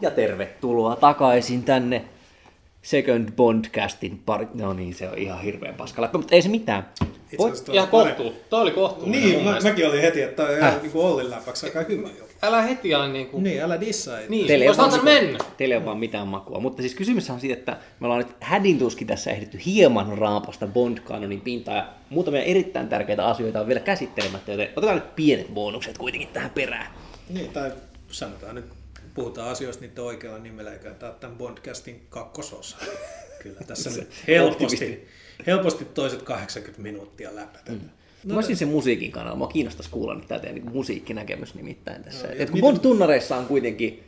Ja tervetuloa takaisin tänne Second Bondcastin pari. No niin, se on ihan hirveän paskaläppä, mutta ei se mitään. Ihan kohtuu. Toi oli kohtuu. Niin, mäkin olin heti, että toi on niinku Ollin läpäksi aika hyvä. Älä heti aina niinku. Niin, älä dissaa. Niin, voisi antaa mennä. Teille on vaan mitään makua. Mutta siis kysymys on siitä, että me ollaan nyt hädintuskin tässä ehditty hieman raapasta Bond-kanonin pintaa. Ja muutamia erittäin tärkeitä asioita on vielä käsittelemättä, joten otetaan nyt pienet bonukset kuitenkin tähän perään. Niin, tai sanotaan nyt. Puhutaan asioista niiden oikealla nimellä, eikä tämän Bondcastin kakkososa. Kyllä tässä nyt helposti toiset 80 minuuttia läpätetään. No, mä olisin se musiikin kanava. Mua kiinnostaisi kuulla nyt tämä teidän musiikkinäkemys nimittäin tässä. No, kun Bond-tunnareissa on kuitenkin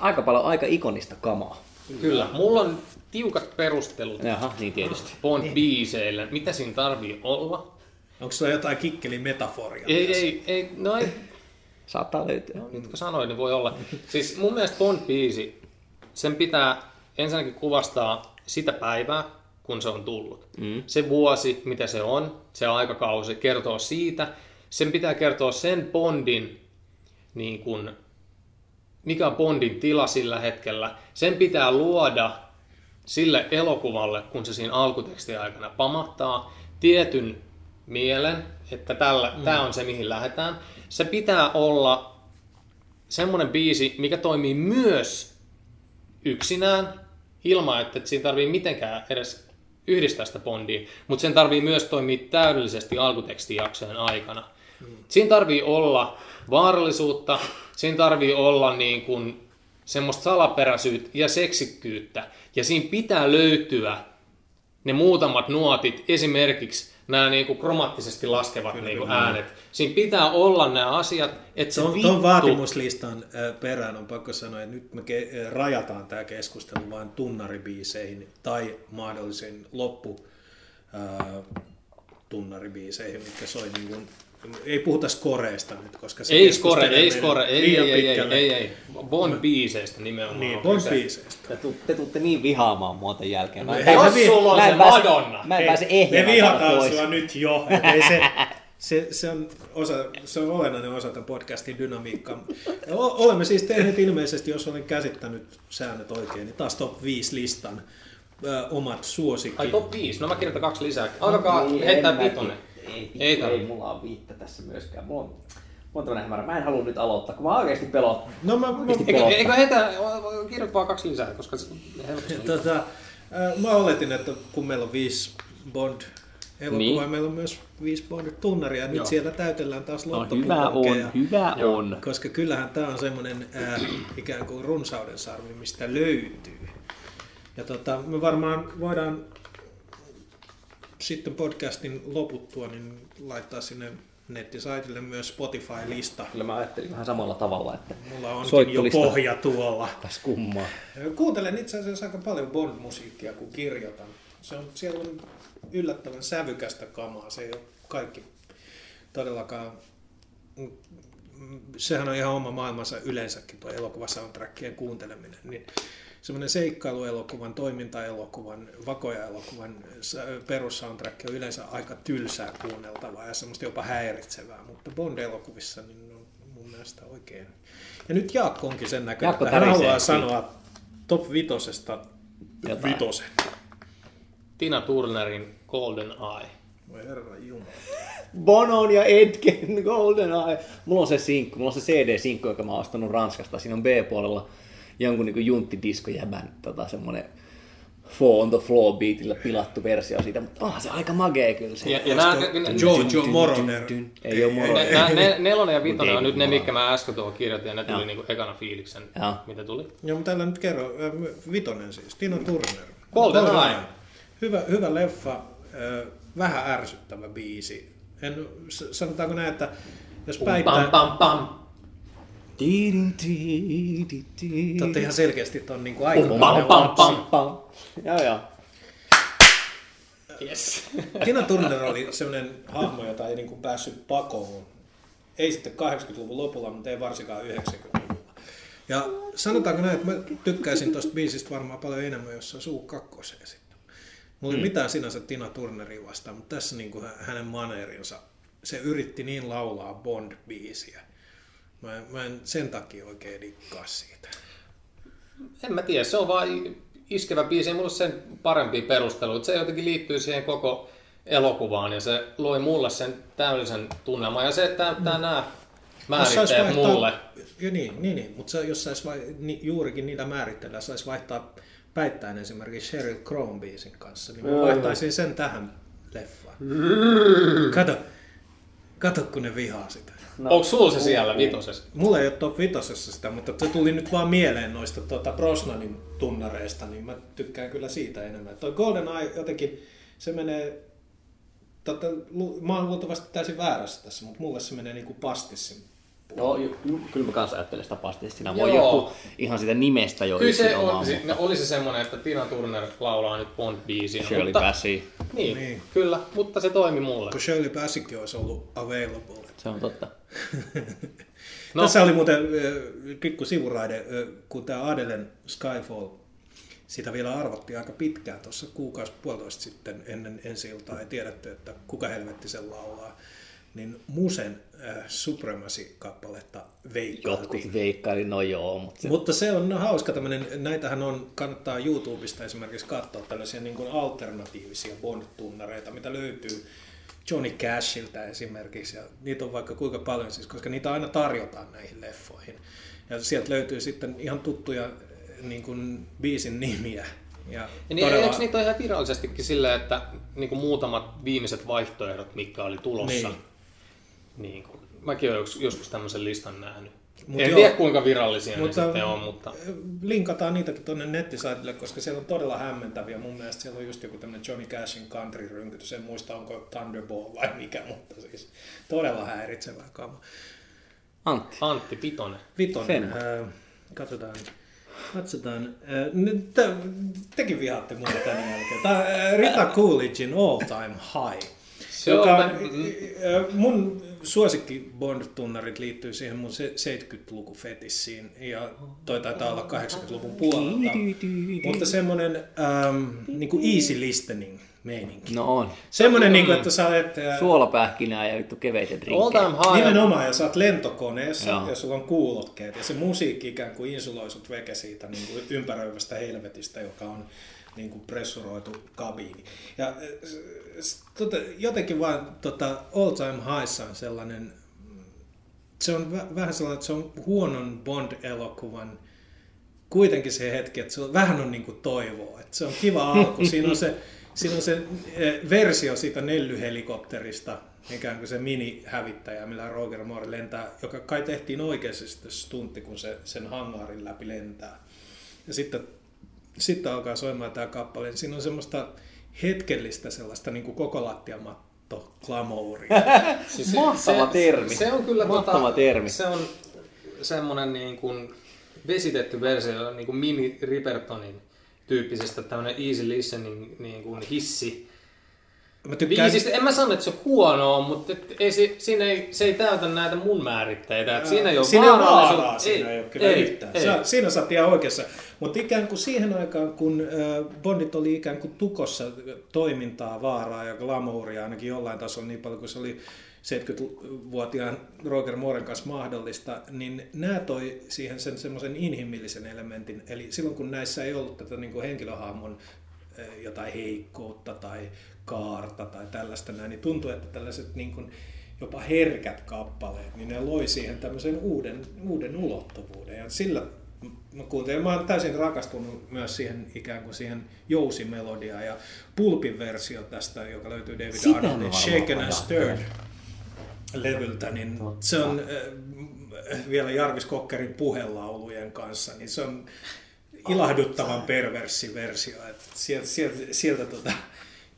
aika paljon aika ikonista kamaa. Kyllä. Mulla on tiukat perustelut. Jaha, niin tietysti. Bond-biiseillä. Mitä siinä tarvii olla? Onko se jotain kikkelimetaforia? Ei. No ei. Saattaa löytyä. No, nyt kun sanoin, niin voi olla. Siis mun mielestä Bond-biisi, sen pitää ensinnäkin kuvastaa sitä päivää, kun se on tullut. Se vuosi, mitä se on, se aikakausi, kertoo siitä. Sen pitää kertoa sen Bondin, niin kun, mikä on Bondin tila sillä hetkellä. Sen pitää luoda sille elokuvalle, kun se siinä alkutekstin aikana pamahtaa, tietyn mielen, että tämä on se, mihin lähdetään. Se pitää olla semmoinen biisi, mikä toimii myös yksinään, ilman että siinä tarvii mitenkään edes yhdistää sitä Bondia, mutta sen tarvii myös toimia täydellisesti alkutekstijaksojen aikana. Siinä tarvii olla vaarallisuutta, siinä tarvii olla niin kuin semmoista salaperäisyyttä ja seksikkyyttä, ja siinä pitää löytyä ne muutamat nuotit, esimerkiksi nämä niinku kromaattisesti laskevat niinku äänet. Siinä pitää olla nämä asiat, että se tuon vaatimuslistan perään on pakko sanoa, että nyt me rajataan tämä keskustelu vain tunnaribiiseihin tai mahdollisiin lopputunnaribiiseihin, mitkä soi niinku. Ei puhuta skoreista nyt, koska se ei. Bond-biiseistä nimenomaan. Niin, Bond-biiseistä. Te tuutte niin vihaamaan mua tämän jälkeen. Jos sulla on se Madonna. Mä en pääse ehjänä. Me vihataan sua nyt jo. Se on olennainen osa tämän podcastin dynamiikkaa. Olemme siis tehneet ilmeisesti, jos olen käsittänyt säännöt oikein, niin taas top 5 listan omat suosikki. Ai top 5? No mä kirjoitan 2 lisää. Alkaa heittää vitonen. Ei mulla ole viittä tässä myöskään. Mulla on tämmöinen hämärä. Mä en halua nyt aloittaa, kun mä oikeasti pelottaa. No Eikö heitä kirjoita vaan 2 lisää, koska mä oletin, että kun meillä on 5 Bond-elokuvaa, niin meillä on myös 5 Bond-tunnaria. Ja nyt siellä täytellään taas lottopunkkeja. Hyvä on. Koska kyllähän tää on semmoinen ikään kuin runsauden sarvi, mistä löytyy. Ja me varmaan voidaan sitten podcastin loputtua niin laittaa sinne nettisaitille myös Spotify-lista. Kyllä mä ajattelin vähän samalla tavalla, että mulla onkin jo pohja tuolla. Täs kummaa. Kuuntelen itse asiassa aika paljon Bond-musiikkia, kun kirjoitan. Siellä on yllättävän sävykästä kamaa. Se ei ole kaikki todellakaan. Sehän on ihan oma maailmansa yleensäkin tuo elokuvasoundtrackien kuunteleminen. Niin semmoinen seikkailuelokuvan, toimintaelokuvan, vakoja-elokuvan perussoundtrack on yleensä aika tylsää kuunneltavaa ja semmoista jopa häiritsevää, mutta Bond-elokuvissa niin on mun mielestä oikein. Ja nyt Jaakko onkin sen näköinen, että hän haluaa sanoa top 5:sta vitosen. Tina Turnerin Golden Eye. Voi herra jumala. Bonon ja Edgen Golden Eye. Mulla on se CD-sinkku, joka mä oon ostanut Ranskasta. Siinä on B-puolella jonkun niin junttidiscojäbän semmoinen Four on the Floor beatillä pilattu versio siitä, mutta se aika magee kyllä se. Giorgio Moroder. Ei ole Moroder. 4 ja 5 on nyt ne, mitkä mä äsken tuohon kirjoitin, ja ne tuli niin kuin ekana fiiliksen, mitä tuli. Joo, mutta älä nyt kerro. 5 siis, Tina Turner. Golden Eye. Hyvä leffa, vähän ärsyttävä biisi. Sanotaanko näin, että jos päittää. Totta ihan selkeästi ton niinku aikakauden lapsi. Joo. Yes. Tina Turner oli semmoinen hahmo, jota ei niinku päässyt pakoon. Ei sitten 80-luvun lopulla, mutta ei varsinkaan 90-luvulla. Ja sanotaanko näin, että mä tykkäisin tosta biisistä varmaan paljon enemmän, jos se olisi U2 sitten. Mulla ei mitään sinänsä Tina Turneria vastaan, mutta tässä niinku hänen maneerinsa. Se yritti niin laulaa Bond-biisiä. Mä en sen takia oikein dikkaa siitä. En mä tiedä, se on vaan iskevä biisi, ei mulla sen parempia perusteluita. Se jotenkin liittyy siihen koko elokuvaan ja se loi mulle sen täydellisen tunnelman ja se, että nämä määritteet mulle. Ja niin, mutta se, jos sais juurikin niitä määritteillä saisi vaihtaa päittäin esimerkiksi Sheryl Crown biisin kanssa, niin me vaihtaisin sen tähän leffaan. Kato, kun ne vihaa sitä. No. Onko sulla se siellä vitosessa? Mulla ei ole top vitosessa sitä, mutta se tuli nyt vaan mieleen noista Brosnanin tunnareista, niin mä tykkään kyllä siitä enemmän. Toi Golden Eye jotenkin, se menee, mä oon luultavasti täysin väärässä tässä, mutta mulle se menee niin kuin pastissin. No, kyllä mä kanssa ajattelen sitä pastissina. Voi joku ihan sitä nimestä jo yksin omaa. Kyllä oli se semmoinen, että Tina Turner laulaa nyt Bond-biisin. Shirley Bassey. Niin, kyllä, mutta se toimi mulle. Kun Shirley Basseykin olisi ollut available. Se on totta. No. Tässä oli muuten pikku sivuraide, kun tämä Adelen Skyfall, sitä vielä arvottiin aika pitkään tuossa puolitoista sitten ennen ensi-iltaa. Ei tiedetty, että kuka helvetti sen laulaa. Niin Musen Supremacy-kappaletta veikkailtiin. Jotkut veikkaili, no joo. Mutta se on hauska tämmöinen, näitähän on, kannattaa YouTubesta esimerkiksi katsoa tällaisia niin kuin alternatiivisia Bond-tunnareita, mitä löytyy Johnny Cashiltä esimerkiksi, ja niitä on vaikka kuinka paljon, siis, koska niitä aina tarjotaan näihin leffoihin. Ja sieltä löytyy sitten ihan tuttuja niin kuin biisin nimiä. Ja niin, todella... Eikö niitä ole ihan virallisestikin silleen, että niin kuin muutamat viimeiset vaihtoehdot, mitkä oli tulossa? Niin. Niin kuin, mäkin olen joskus tämmöisen listan nähnyt. En tiedä kuinka virallisia ne sitten on, mutta... Linkataan niitäkin tuonne nettisaitille, koska siellä on todella hämmentäviä. Mun mielestä siellä on just joku tämmöinen Johnny Cashin country-rynkytys. En muista, onko Thunderball vai mikä, mutta siis todella häiritsevää kama. Antti Vitonen. Katsotaan. Tekin vihaatte mulle tämän jälkeen. Tämä Rita Coolidgein All Time High. Joka, mun suosikki Bond-tunnarit liittyy siihen mun 70-luku fetissiin ja toi taitaa olla 80-luvun puolelta, mutta semmoinen niinku easy listening meininki. No on. Semmoinen, niinku, että sä olet... Suolapähkinää ja vittu keveitä drinkkejä. Nimenomaan, ja sä oot lentokoneessa ja sulla on kuulokkeet ja se musiikki ikään kuin insuloi sut veke siitä niinku ympäröivästä helvetistä, joka on niinku pressuroitu kabiini. Ja jotenkin vaan All Time Highssa on sellainen, se on vähän sellainen, että se on huonon Bond-elokuvan kuitenkin se hetki, että se on, vähän on niinku toivoa, että se on kiva alku. Siinä on se versio siitä Nelly-helikopterista, ikään kuin se mini-hävittäjä, millä Roger Moore lentää, joka kai tehtiin oikeasti stuntti, kun se sen hangaarin läpi lentää. Ja sitten alkaa soimaan tämä kappale, niin siinä on semmoista hetkellistä sellaista niin kuin koko lattiamatto-glamouria. Siis mahtava termi. Se on kyllä termi. Se on semmoinen niin kuin vesitetty versio niin kuin Mimi Ripertonin tyyppisestä tämmöinen easy listening niin kuin hissi. Biisistä, en mä sano, että se on huonoa, mutta se ei täytä näitä mun määritteitä. Siinä ei ole vaaraa, siinä ei ole kyllä yhtään. Siinä sä oot ihan oikeassa. Mutta ikään kuin siihen aikaan, kun Bondit oli ikään kuin tukossa toimintaa, vaaraa ja glamouria ainakin jollain tasolla niin paljon kuin se oli 70-vuotiaan Roger Mooren kanssa mahdollista, niin nämä toi siihen sen semmoisen inhimillisen elementin. Eli silloin kun näissä ei ollut tätä niin kuin henkilöhahmon jotain heikkoutta tai kaarta tai tällaista näin, niin tuntuu, että tällaiset niin kuin jopa herkät kappaleet, niin ne loi siihen tämmöisen uuden ulottuvuuden. Ja sillä mä oon täysin rakastunut myös siihen ikään kuin siihen jousimelodiaan ja Pulpin versio tästä, joka löytyy David Arnoldin Shaken and Stirred -levyltä, niin se on vielä Jarvis Cockerin puhelaulujen kanssa, niin se on ilahduttavan perverssi versio. Sieltä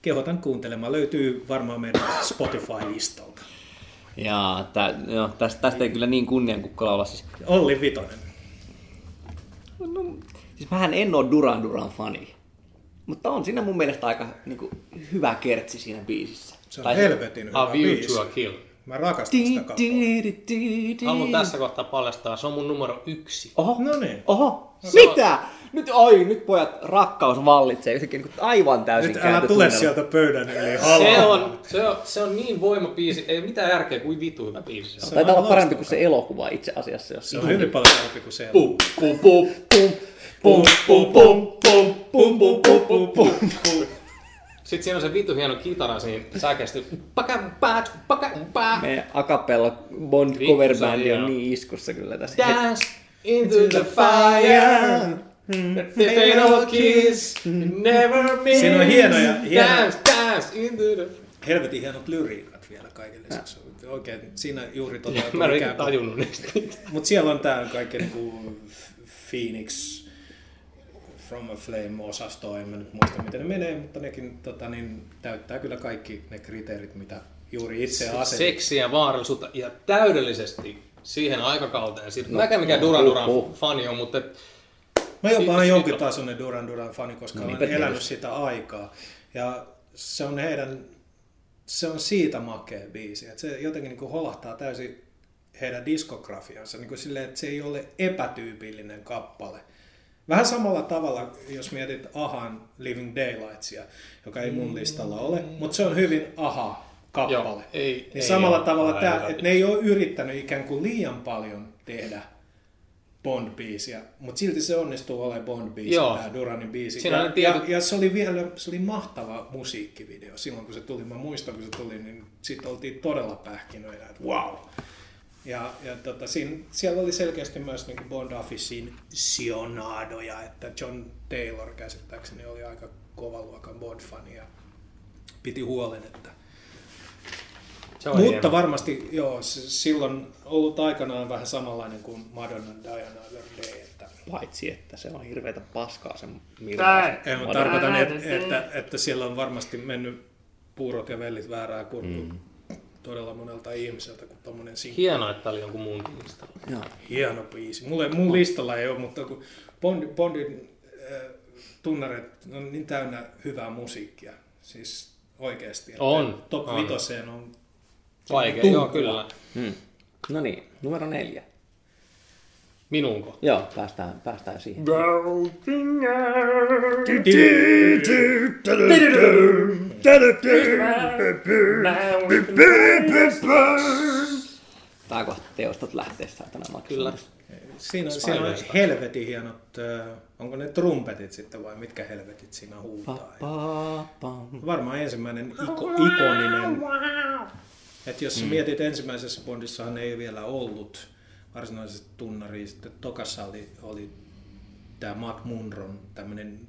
kehotan kuuntelemaan. Löytyy varmaan meidän Spotify-listalta. Jaa, tästä ei kyllä niin kunniankukka laula siis. Olli Vitonen. No, siis mähän en ole Duran Duran -fani, mutta on siinä mun mielestä aika niin kuin hyvä kertsi siinä biisissä. Se on helvetin hyvä biisi. A View to a Kill. Mä rakastan sitä kappaletta. Haluan tässä kohtaa paljastaa, se on mun numero 1. Oho, no niin. Oho. Mitä? Nyt pojat, rakkaus vallitsee jotenkin aivan täysin kääntö. Nyt älä tule sieltä pöydän yli. Se on niin voimabiisi, ei mitään järkeä kuin vitu hyvä biisi. Se on taitaa olla parempi kuin se elokuva itse asiassa. Se on hyvin paljon parempi kuin se elokuva. Pum, pum, pum, pum. Pum, pum, pum, pum, pum, pum, pum, pum, pum, pum. Sitten siinä on se vittu hieno kitara siinä säkästy. Meidän acapella Bond coverbandi on niin iskussa kyllä tässä. Dance into the fire. The fatal kiss. Never been. Siinä on hienoja. Dance into the... Helvetin hienot lyriikat vielä kaikille. Oikein siinä juuri tota... Mä en ole tajunnut niistä. Mutta siellä on tää kaikki niinku Phoenix... From a Flame-osastoa, en mä nyt muista miten ne menee, mutta nekin täyttää kyllä kaikki ne kriteerit, mitä juuri itse asetit. Seksiä, vaarallisuutta ja täydellisesti siihen aikakauteen. Näkää mikä Duran Duran fani on, mutta... Mä jopa olen jonkin tasoinen Duran Duran fani, koska olen elänyt sitä aikaa. Ja se on heidän... Se on siitä makea biisi, että se jotenkin niin kuin holahtaa täysin heidän diskografiansa, niin kuin silleen, että se ei ole epätyypillinen kappale. Vähän samalla tavalla, jos mietit Ahan Living Daylightsia, joka ei mun listalla ole, mutta se on hyvin Aha-kappale. Niin samalla tavalla tämä, että ne ei ole yrittänyt ikään kuin liian paljon tehdä Bond-biisiä, mutta silti se onnistuu olemaan Bond-biisi, tämä Duranin biisi. Ja se oli vielä mahtava musiikkivideo silloin, kun se tuli. Mä muistan, kun se tuli, niin siitä oltiin todella pähkinöinä, että wow! Ja siellä oli selkeästi myös niin Bond-aficionadoja, että John Taylor käsittääkseni oli aika kova luokan Bond-fani ja piti huolen, että... Mutta varmasti joo, silloin ollut aikanaan vähän samanlainen kuin Madonna Diana Day, että... Paitsi, että se on hirveätä paskaa sen miltä. Mä tarkoitan, että siellä on varmasti mennyt puurot ja vellit väärää kurkkuun. Todella monelta ihmiseltä, kun tommonen sinkku. Hienoa, että tää oli jonkun muunkin listalla. Joo. Hieno biisi. Mun listalla ei ole, mutta kun Bondin tunnaret on niin täynnä hyvää musiikkia. Siis oikeesti. On. Top 5 on vaikea, joo kyllä. No niin, numero 4. Minunko? Joo, päästään siihen. Tää kohta teostot lähtee saatana maksuun. Siinä on helvetin hienot, onko ne trumpetit sitten vai mitkä helvetit siinä huutaa. Varmaan ensimmäinen ikoninen. Et jos mietit, ensimmäisessä Bondissahan ei vielä ollut varsinaisesti tunnaria. Sitten tokassa oli tämä Matt Munron tämmöinen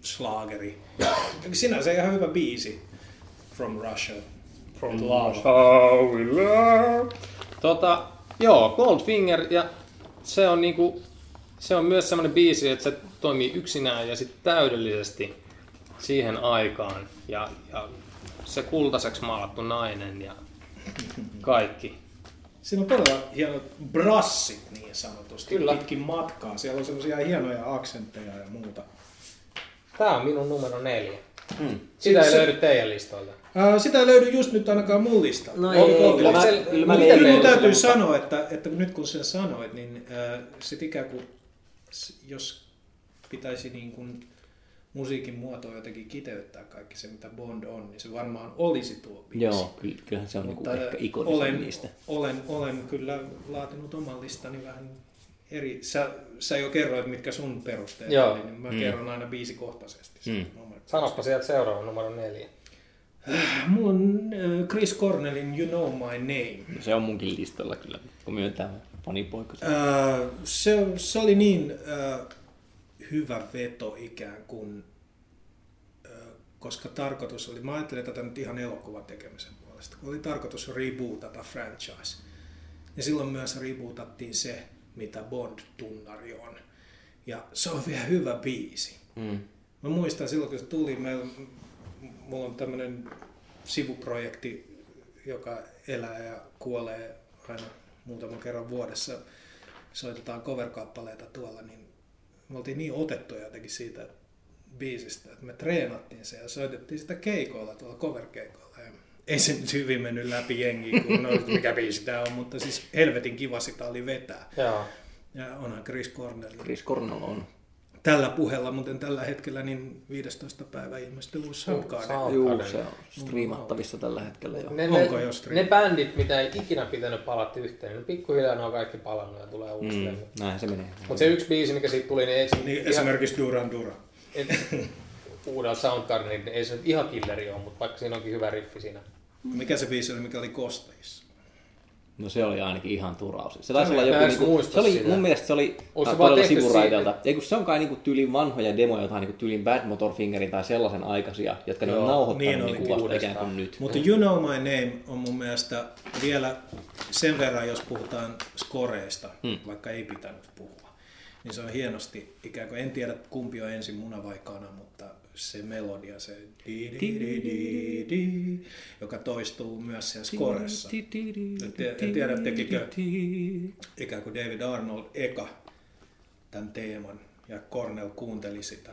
slaageri. Sinänsä ihan hyvä biisi. From Russia. From Russia we love. Goldfinger, ja se on myös semmoinen biisi, että se toimii yksinään ja sit täydellisesti siihen aikaan. Ja se kultaiseksi maalattu nainen ja kaikki. Siinä on todella hienot brassit niin sanotusti. Kyllä. Pitkin matkaa. Siellä on semmoisia hienoja aksentteja ja muuta. Tää on minun numero 4. Sitä ei löydy teidän listalta. Sitä ei löydy just nyt ainakaan mun listalta. No minun täytyy sanoa, että nyt kun sen sanoit, niin sit ikään kuin jos pitäisi niin kuin musiikin muotoa jotenkin kiteyttää kaikki se, mitä Bond on, niin se varmaan olisi tuo biisi. Joo, kyllähän se on niinku ehkä ikonisin niistä. Olen kyllä laatinut oman listani vähän eri. Sä jo kerroit, mitkä sun perusteet oli, niin mä kerron aina biisikohtaisesti. Sanospa sieltä seuraava numero 4. Mulla on Chris Cornellin You Know My Name. Se on munkin listalla kyllä, kun myöntää fanipoika. Se oli niin... hyvä veto ikään kuin, koska tarkoitus oli, mä ajattelin tätä nyt ihan elokuvan tekemisen puolesta, kun oli tarkoitus rebootata franchise, niin silloin myös rebootattiin se, mitä Bond-tunnari on. Ja se on vielä hyvä biisi. Mä muistan silloin, kun se tuli, mulla on tämmönen sivuprojekti, joka elää ja kuolee aina muutaman kerran vuodessa, soitetaan cover-kappaleita tuolla, niin me oltiin niin otettuja jotenkin siitä biisistä, että me treenattiin se ja soitettiin sitä keikoilla, tuolla cover-keikoilla. Ja ei se nyt hyvin mennyt läpi jengiin, kun mikä biisi tämä on, mutta siis helvetin kiva sitä oli vetää. Ja onhan Chris Cornell. Chris Cornell on tällä puheella, mutta tällä hetkellä niin 15. päivä ilmestyy Soundgarden. Juu, se on striimattavissa tällä hetkellä jo. Onko jo striimattavissa? Ne bändit, mitä ei ikinä pitänyt palata yhteen, niin pikkuhiljaa ne on kaikki palannut ja tulee uusilleen. Näin se menee. Mutta se yksi biisi, mikä siitä tuli, niin ei se... Niin, esimerkiksi Duran Duran. Uudelta Soundgardenin, niin ei se nyt ihan killeri ole, mutta vaikka siinä onkin hyvä riffi siinä. Mikä se biisi oli, mikä oli Kosteissa? No se oli ainakin ihan turausi. Se taisi olla joku niinku, se oli sitä. Mun mielestä se oli todella sivuraidelta. Eiku se on kai niinku tyylin vanhoja demoja, jotain niinku tyylin Bad Motorfingerin tai sellaisen aikaisia, jotka ne on nauhoittanut niin niinku vasta ikään kuin nyt. Mutta You Know My Name on mun mielestä vielä sen verran, jos puhutaan skoreista, vaikka ei pitänyt puhua, niin se on hienosti ikään kuin, en tiedä kumpi on ensin muna vai kana, mutta se melodia, se di-di-di-di-di, joka toistuu myös siellä scoressa. En tiedä, tekikö ikään kuin David Arnold eka tämän teeman ja Cornell kuunteli sitä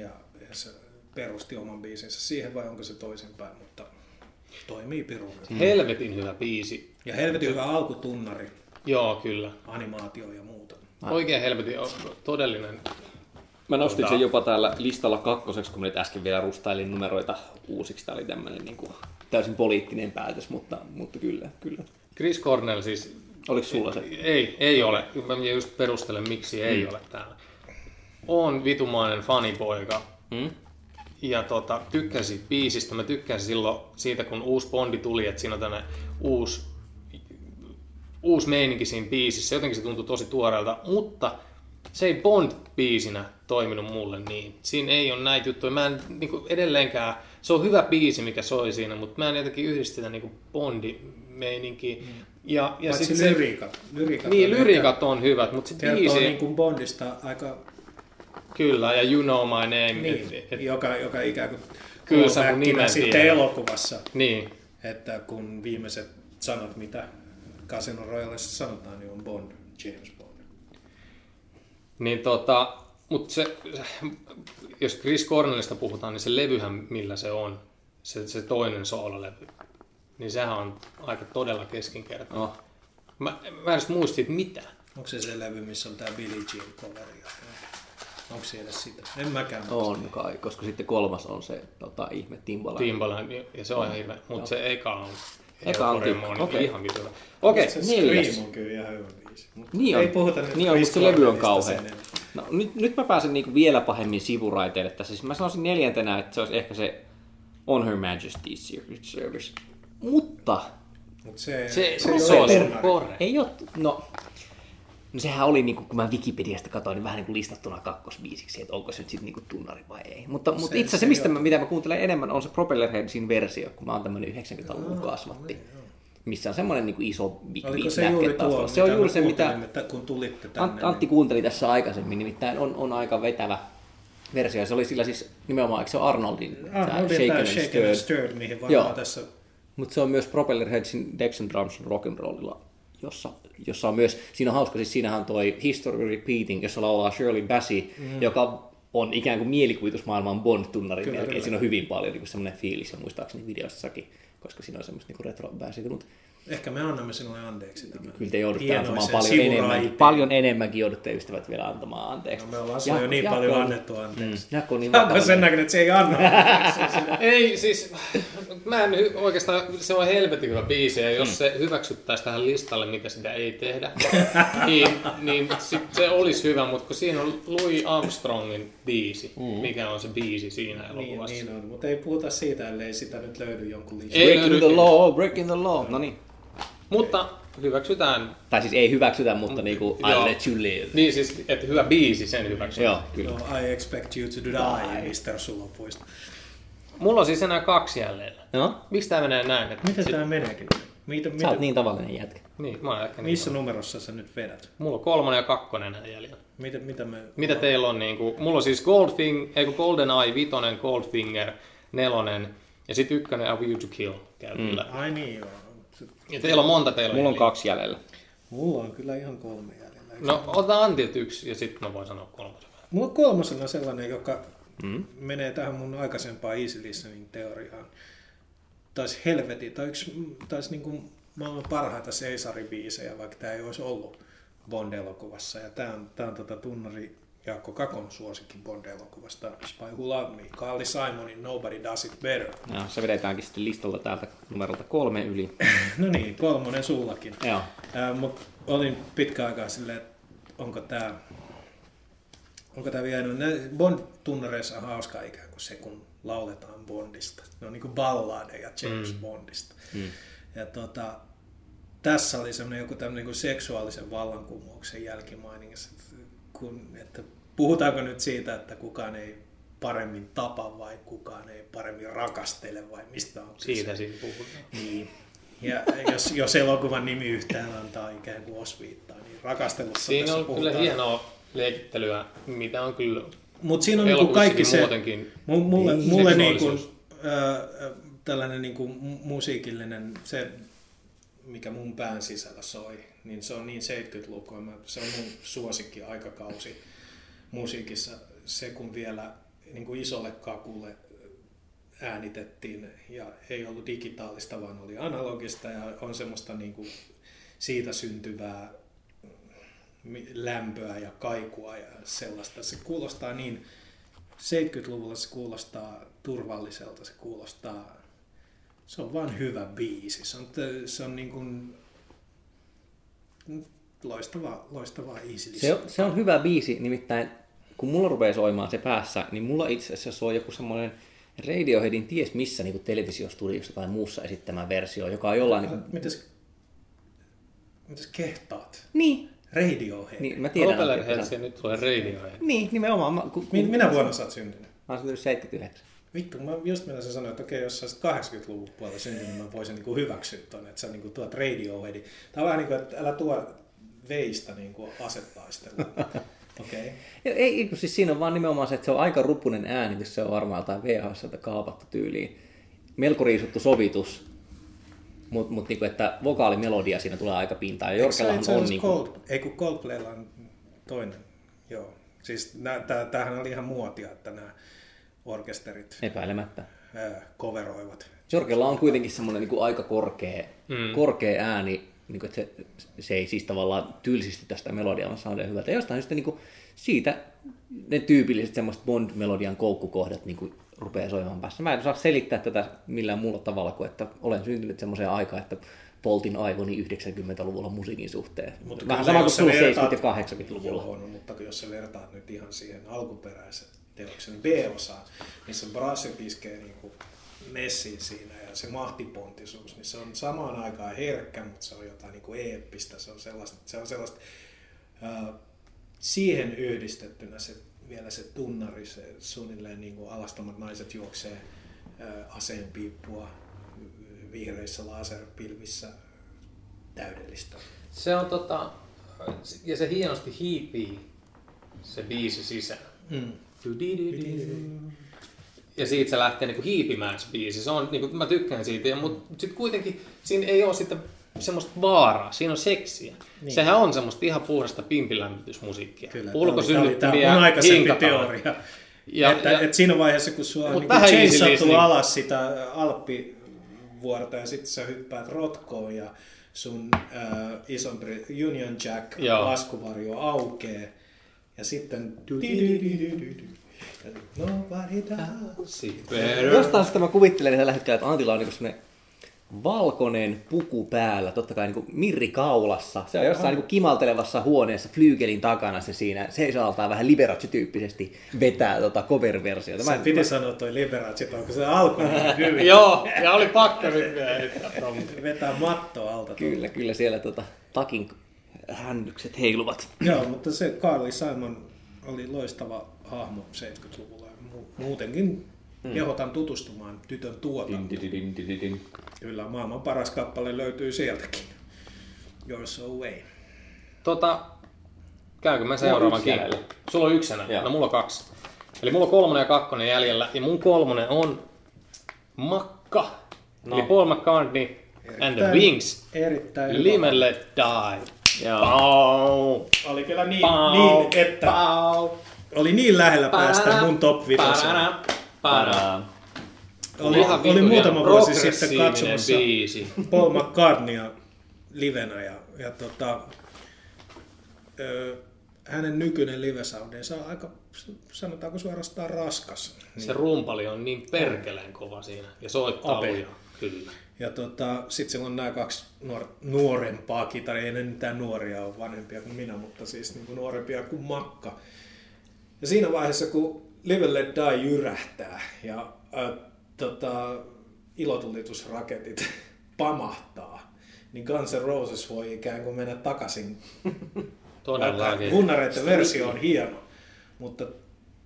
ja se perusti oman biisinsä siihen, vai onko se toisinpäin, mutta toimii pirun. Helvetin hyvä biisi. Ja helvetin hyvä alkutunnari. Joo, kyllä. Animaatio ja muuta. Oikein helvetin todellinen. Mä nostin sen jopa täällä listalla kakkoseksi, kun nyt äsken vielä rustailin numeroita uusiksi. Tämä oli tämmöinen niin kuin täysin poliittinen päätös, mutta kyllä. Chris Cornell siis... Oliko sulla se? Ei ole. Mä just perustelen, miksi ei ole täällä. Oon vitumainen fanipoika. Ja tykkään siitä biisistä. Mä tykkään silloin siitä, kun uusi Bondi tuli, että siinä on tämmöinen uusi meininki siinä biisissä. Jotenkin se tuntui tosi tuoreelta, mutta... Se ei Bond-biisinä toiminut mulle niin. Siinä ei ole näitä juttuja. Mä en niinku edelleenkään... Se on hyvä biisi, mikä soi siinä, mutta mä en jotenkin yhdistetä niinku Bondi-meininkiä. Ja sit se lyriikat. Niin, lyriikat on hyvät, mutta sitten biisi... Kertoo niinku Bondista aika... Kyllä, ja You Know My Name. Niin, joka ikään kuin... Kyllä, se mun nimen sitten elokuvassa. Niin. Että kun viimeiset sanat, mitä Casino Royalessa sanotaan, niin on Bond, James Bond. Niin mutta se, jos Chris Cornellista puhutaan, niin se levyhän, millä se on, se toinen soololevy, niin sehän on aika todella keskinkertainen. No. Mä en muista mitä. Onko se levy, missä on tämä Billie Jean-coveri? Onko se edes sitä? En mäkään muista. On kai, koska sitten kolmas on se ihme Timbaland, ja se on ihan hirveä, mutta se eka on. Eka on ihan hyvä. Okei, Scream on kyllä ihan hyvä biisi. Niin on, mutta se levy on kauhea. No, nyt mä pääsen niinku vielä pahemmin sivuraiteille tässä. Siis mä sanoisin 4. että se olisi ehkä se On Her Majesty's Secret Service. Mutta... Mut se on perkore. Ei ole... No sehän oli, niin kun mä Wikipediasta katsoin, niin vähän niin kuin listattuna kakkosbiisiksi, että onko se nyt sitten niin tunnari vai ei. Mutta itse asiassa mitä mä kuuntelen enemmän on se Propellerheadsin versio, kun mä oon tämmöinen 90-luvun kasvatti, missä on semmoinen niin iso big beat-näkkä taustalla. Se on juuri se, mitä kun tulitte tänne, Antti kuunteli tässä aikaisemmin, nimittäin on aika vetävä versio. Se oli sillä siis nimenomaan, eikö se Arnoldin Shaken and Stirred, mihin varmaan tässä... Mutta se on myös Propellerheadsin Decks and Drumsin rock'n'rollilla. Jossa on myös, siinä on hauska, siis siinähän on toi History Repeating, jossa laulaa Shirley Bassey, joka on ikään kuin mielikuvitusmaailman Bond-tunnarin melkein. Siinä on hyvin paljon niin semmoinen fiilis, ja muistaakseni videossakin, koska siinä on semmoista niin retro-Basseytä. Ehkä me annamme sinulle anteeksi tämän. Kyllä te joudutte antamaan paljon enemmänkin joudutte ystävät vielä antamaan anteeksi. No me ollaan jo niin paljon annettu anteeksi. Onko sen näköinen, että se ei anna anteeksi? Ei siis, mä en oikeastaan, se on helvetin hyvä biisi ja jos se hyväksyttäisiin tähän listalle, mitä sitä ei tehdä, niin sit se olisi hyvä, mutta kun siinä on Louis Armstrongin biisi, mikä on se biisi siinä elokuvassa. Niin on, mutta ei puhuta siitä, ellei sitä nyt löydy jonkun listan. Breaking the Law, no niin. Mutta hyväksytään. Tai siis ei hyväksytä, mutta niinku I Let You Live. Niin siis, että hyvä biisi, sen hyväksytään. Joo, kyllä. No, I Expect You To Die, Mr. Sulopuista. Mulla on siis enää 2 jäljellä. No? Miksi tää menee näin? Miten tää meneekin? Sä oot niin tavallinen jätkä. Niin, mä oon ehkä missä numerossa sä nyt vedät? Mulla on 3. ja 2 enää jäljellä. Mitä teillä on niinku? Mulla on siis Golden Eye, 5, Goldfinger, 4 ja sit 1 A View to Kill käyvillä. Ai niin joo. Ja teillä on monta teillä. Mulla on 2 jäljellä. Mulla on kyllä ihan 3 jäljellä. No ota Antilta 1 ja sitten mä voin sanoa 3. Mulla on 3 sellainen, joka menee tähän mun aikaisempaan easy listening teoriaan. Taisi niinku maailman parhaita seisaribiisejä, vaikka tää ei olisi ollut Bond-elokuvassa. Ja tää on tunnari Jaakko Kakon suosikin Bond-elokuvasta Stars by Who Love Me, Carly Simonin Nobody Does It Better. Joo, se vedetäänkin sitten listalta täältä numerolta 3 yli. No niin, 3 sullakin. Joo. Mutta olin pitkän aikaa silleen, että onko tämä vielä enemmän. Bond-tunnareissa on hauskaa ikään kuin se, kun lauletaan Bondista. Ne on niin kuin balladeja James Bondista. Mm. Ja tässä oli semmoinen joku tämmöinen niin kuin seksuaalisen vallankumouksen jälkimainingissa, että puhutaanko nyt siitä, että kukaan ei paremmin tapa vai kukaan ei paremmin rakastele vai mistä on siitä siinä puhutaan. Niin. Ja jos elokuvan nimi yhtään antaa ikään kuin osviittaa, niin rakastelussa siinä tässä on puhutaan. Kyllä hienoa leikittelyä, mitä on kyllä. Mut siinä on niinku kaikki se muutenkin mulle niinku tällainen niinku musiikillinen se mikä mun pään sisällä soi, niin se on niin 70-lukua. Se on mun suosikki aikakausi musiikissa. Se, kun vielä niin kuin isolle kakulle äänitettiin ja ei ollut digitaalista, vaan oli analogista ja on semmoista niin kuin siitä syntyvää lämpöä ja kaikua ja sellaista. Se kuulostaa niin, 70-luvulla se kuulostaa turvalliselta, se kuulostaa. Se on vaan hyvä biisi. Se on niin kuin loistavaa easy listen. Se on hyvä biisi, nimittäin kun mulla rupeaa soimaan se päässä, niin mulla itse asiassa soi joku semmoinen Radioheadin ties missä niin kuin televisiostudiossa tai muussa esittämä versio, joka on jollain. Mitäs kehtaat? Niin. Radiohead. Niin, mä tiedän. Lopelähead, nyt tulee Radiohead. Niin, nimenomaan. Minä vuonna sä oot syntynyt? Mä oon 79. Vittu, mä just minä sen sanoin, että okei, jos sä olisit 80-luvun puolella syntynyt, mä voisin niinku hyväksyä tuonne, että sä niinku tuot Radioheadin. Tää on vähän niin kuin, että älä tuo veistä niinku asettaistelua. Okay. Ei, siis siinä on vaan nimenomaan se, että se on aika rupunen ääni, missä se on varmaan jotain VHS:ltä kaapattu tyyliin. Melko riisuttu sovitus, mutta niinku, että vokaalimelodia siinä tulee aika pintaan. Ja Jorkellahan on niinku. Ei kun Coldplaylla on toinen, joo. Siis tämähän oli ihan muotia, että nämä orkesterit epäilemättä coveroivat. Jorgella on kuitenkin semmoinen niin aika korkea ääni, niin kuin, että se ei siis tavallaan tylsisty tästä melodiaa, vaan saadaan hyvältä. Ja jostain sitten niin siitä ne tyypilliset semmoiset Bond-melodian koukkukohdat niin rupeaa soimaan päässä. Mä en saa selittää tätä millään muulla tavalla kuin, että olen syntynyt semmoiseen aikaan, että poltin aivoni 90-luvulla musiikin suhteen. Mutta vähän sama kuin 70- ja 80-luvulla. Joo, mutta jos sä vertaat nyt ihan siihen alkuperäisen teoksen B-osaan, niin se braassi piskee niin messiin siinä ja se mahtipontisuus, niin se on samaan aikaan herkkä, mutta se on jotain niin kuin eeppistä, se on sellaista siihen yhdistettynä se, vielä se tunnari, se suunnilleen niin kuin alastomat naiset juoksee aseenpiippua vihreissä laserpilvissä, täydellistä. Se on ja se hienosti hiipii se biisi sisään. Mm. Ja siitä se lähtee niinku hiipimään se biisi. Se on, niinku, mä tykkään siitä, mutta sitten kuitenkin siinä ei ole sitä semmoista vaaraa, siinä on seksiä. Niin. Sehän on semmoista ihan puhdasta pimpilämmitysmusiikkia. Ulkosynnyttäviä hinkataita. Et siinä vaiheessa, kun sua on chainssattu niin alas sitä alppivuorta ja sitten sä hyppäät rotkoon ja sun isompi Union Jack laskuvarjo aukeaa. Ja sitten Nobody Does It Better. Jostain sitä mä kuvittelen tällä hetkellä, että Antilla on niin semmoinen valkoinen puku päällä, totta kai niin mirri kaulassa. Se on jossain niin kimaltelevassa huoneessa flyygelin takana se siinä. Se saaltaa vähän Liberace-tyyppisesti vetää cover-versiota. Sä piti sanoa toi Liberace, onko se alkoi niin hyvin. Joo, ja oli pakko nyt vetää mattoa alta. Kyllä siellä takin hännykset heiluvat. Joo, mutta se Carly Simon oli loistava hahmo 70-luvulla. Muutenkin kehotan tutustumaan tytön tuotantoon. Kyllä, maailman paras kappale löytyy sieltäkin. You're so way. Käykö mä seuraavan kielellä? Sulla on yksenä, no mulla on 2. Eli mulla on 3 ja 2 jäljellä, ja mun 3 on Makka, eli Paul McCartney and the Wings, Live and Let Die. Pau. Oli kyllä niin että pau. Oli niin lähellä päästä mun top 5. Oli muutama vuosi sitten katsomassa biisi. Paul McCartneya livenä ja hänen nykyinen livesoundinsa on aika, sanotaanko suorastaan raskas. Niin. Se rumpali on niin perkeleen kova siinä ja soittaa lujaa. Kyllä. Ja sitten siellä on nämä kaksi nuorempaa kitaria, ei ne mitään nuoria ole, vanhempia kuin minä, mutta siis niin kuin nuorempia kuin Makka. Ja siinä vaiheessa, kun Live and Let Die jyrähtää ja ilotulitusraketit pamahtaa, niin Guns N' Roses voi ikään kuin mennä takaisin. Todellakin. Gunnareiden versio on hieno, mutta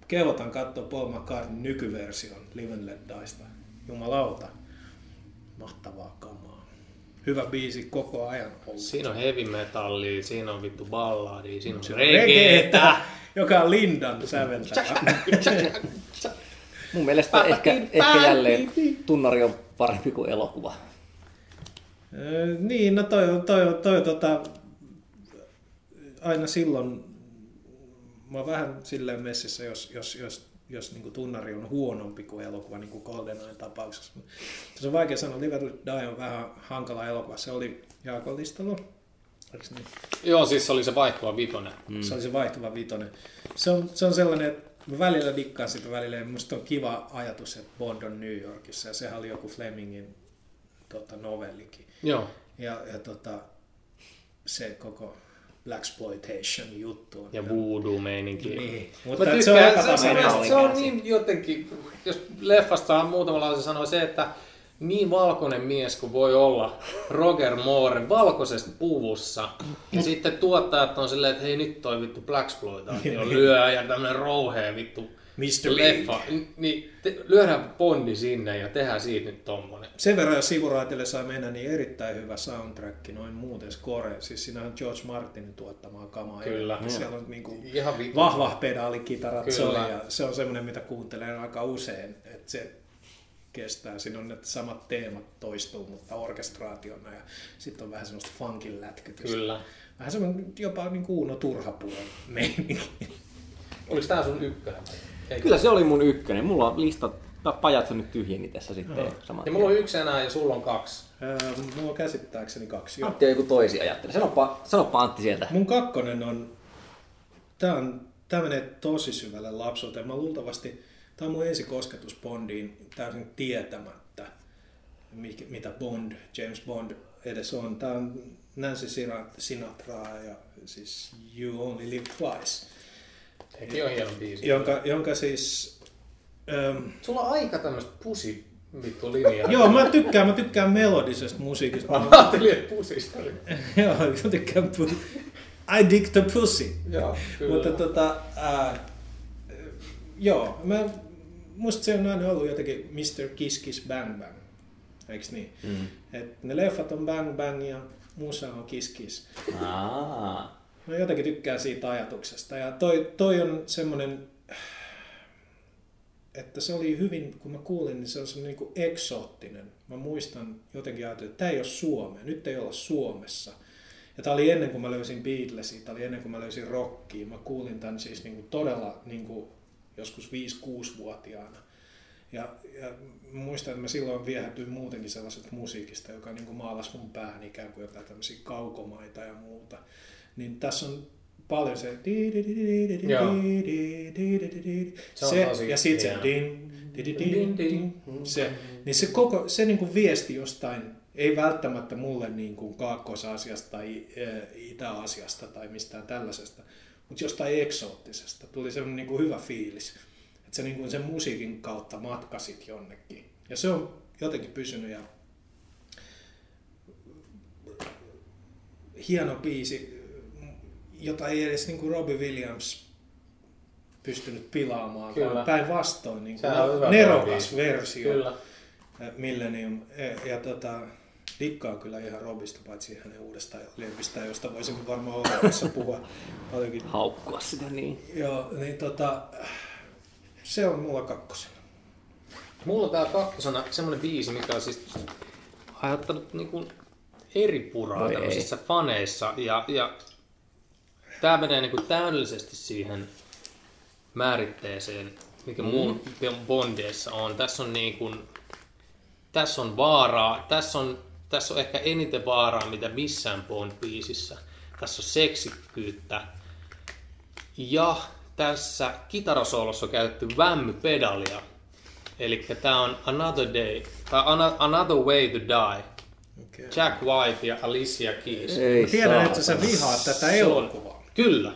kehotan katsoa Paul McCartneyn nykyversion Live and Let Diesta. Jumalauta. Mahtavaa kamaa. Hyvä biisi koko ajan ollut. Siinä on heavy metallia, siinä on vittu balladia, siinä on reggaetä, joka on Lindan säveltä. Mun mielestä ehkä jälleen tunnari on parempi kuin elokuva. Niin, no toi aina silloin mä oon vähän silleen messissä, jos niin kuin tunnari on huonompi kuin elokuva, niin kuin Golden Eye tapauksessa. Se on vaikea sanoa, Live and Let Die on vähän hankala elokuva. Se oli Jaakon listalla. Niin? Joo, siis se oli se vaihtuva vitonen. Mm. Se oli se vaihtuva vitonen. Se on sellainen, että mä välillä dikkaan sitä välillä, ja musta on kiva ajatus, että Bond on New Yorkissa, ja sehän oli joku Flemingin novellikin. Joo. Ja se koko Blaxploitation-juttu on. Ja voodoo-meininki. Niin. Mutta se on niin jotenkin, jos leffastaan muutamalla lailla sanoi se, että niin valkoinen mies kuin voi olla Roger Moore valkoisesta puvussa. Ja sitten tuottajat on silleen, että hei nyt toi vittu Blaxploitation lyö ja tämmönen rouhea vittu Mr. leffa. Niin lyödään Bondi sinne ja tehdään siitä nyt tommonen. Sen verran, jos sivuraatille saa mennä, niin erittäin hyvä soundtrack, noin muuten score. Siis siinä on George Martinin tuottamaa kamaa. Kyllä. Ja siellä on niinku vahva pedaalikitarat soi ja se on semmoinen, mitä kuuntelen aika usein. Että se kestää. Siinä on ne samat teemat toistuu, mutta orkestraationa ja sitten on vähän semmoista funkin lätkytystä. Kyllä. Vähän semmoinen jopa niin kuin Uno Turhapuron meininki. Oliko tää sun ykkönen? Eikä. Kyllä se oli mun ykkönen. Mulla on pajat on nyt tyhjeni tässä sitten saman. Ja mulla on yksi enää ja sulla on kaksi. Mulla on käsittääkseni kaksi. Antti on joku toisi ajattele. Sanoppa Antti sieltä. Mun kakkonen on... Tää menee tosi syvälle lapsuuteen. Mä luultavasti... Tää on mun ensikosketus Bondiin täysin tietämättä, mitä James Bond edes on. Tää on Nancy Sinatraa ja siis You Only Live Twice. Hekin on hieno biisi. Jonka siis... Sulla on aika tämmöistä pusi-vittu-linjaa. Joo, mä tykkään melodisesta musiikista. Mä ajattelin, että pusista. Joo, mä tykkään I dig the pussy. Joo, kyllä. Mutta joo, musta se on aina ollut jotenkin Mr. Kiss Kiss Bang Bang, eiks niin? Mm. Et ne leffat on Bang Bang ja musa on Kiss Kiss. Mä jotenkin tykkään siitä ajatuksesta ja toi on semmonen, että se oli hyvin, kun mä kuulin, niin se on semmonen niinku eksoottinen. Mä muistan jotenkin ajattelin, että tää ei oo Suomea, nyt ei olla Suomessa. Ja tää oli ennen kuin mä löysin Beatlesia, tää oli ennen kuin mä löysin rockia. Mä kuulin tän siis niinku todella niinku joskus 5-6-vuotiaana. Ja muistan, että mä silloin viehätyin muutenkin sellaisesta musiikista, joka niin kuin maalasi mun päähän ikään kuin jotain tämmöisiä kaukomaita ja muuta. Niin tässä on paljon se... Se ja sit se... Niin se koko se niin kuin viesti jostain, ei välttämättä mulle niin kuin Kaakkois-Aasiasta tai Itä-Aasiasta tai mistään tällaisesta, mutta jostain eksoottisesta. Tuli semmoinen niin kuin hyvä fiilis, että sä niin kuin sen musiikin kautta matkasit jonnekin. Ja se on jotenkin pysynyt ja hieno biisi, jota ei edes niin kuin Robbie Williams pystynyt pilaamaan, kyllä, vaan päinvastoin niin kuin nerokas versio. Kyllä. Millennium. Ja dikkaa kyllä ihan Robista, paitsi hänen uudestaan lempistään, josta voisimme varmaan olemassa puhua paljonkin. Haukkua sitä niin. Joo, niin se on mulla kakkosena. Mulla on täällä kakkosena semmoinen biisi, mikä on siis aiheuttanut niinku eri puraa tämmöisissä faneissa. Ja tää menee niinku täydellisesti siihen määritteeseen, mikä mun Bondeissa on. Tässä on vaaraa, tässä on ehkä eniten vaaraa, mitä missään Bond-biisissä. Tässä on seksikkyyttä, Ja tässä kitarasoolossa on käytetty wham-pedalia. Eli tämä on Another Day, tai Another Way to Die. Okay. Jack White ja Alicia Keys. Ei tiedän, että sä vihaat tätä elokuvaa. Kyllä.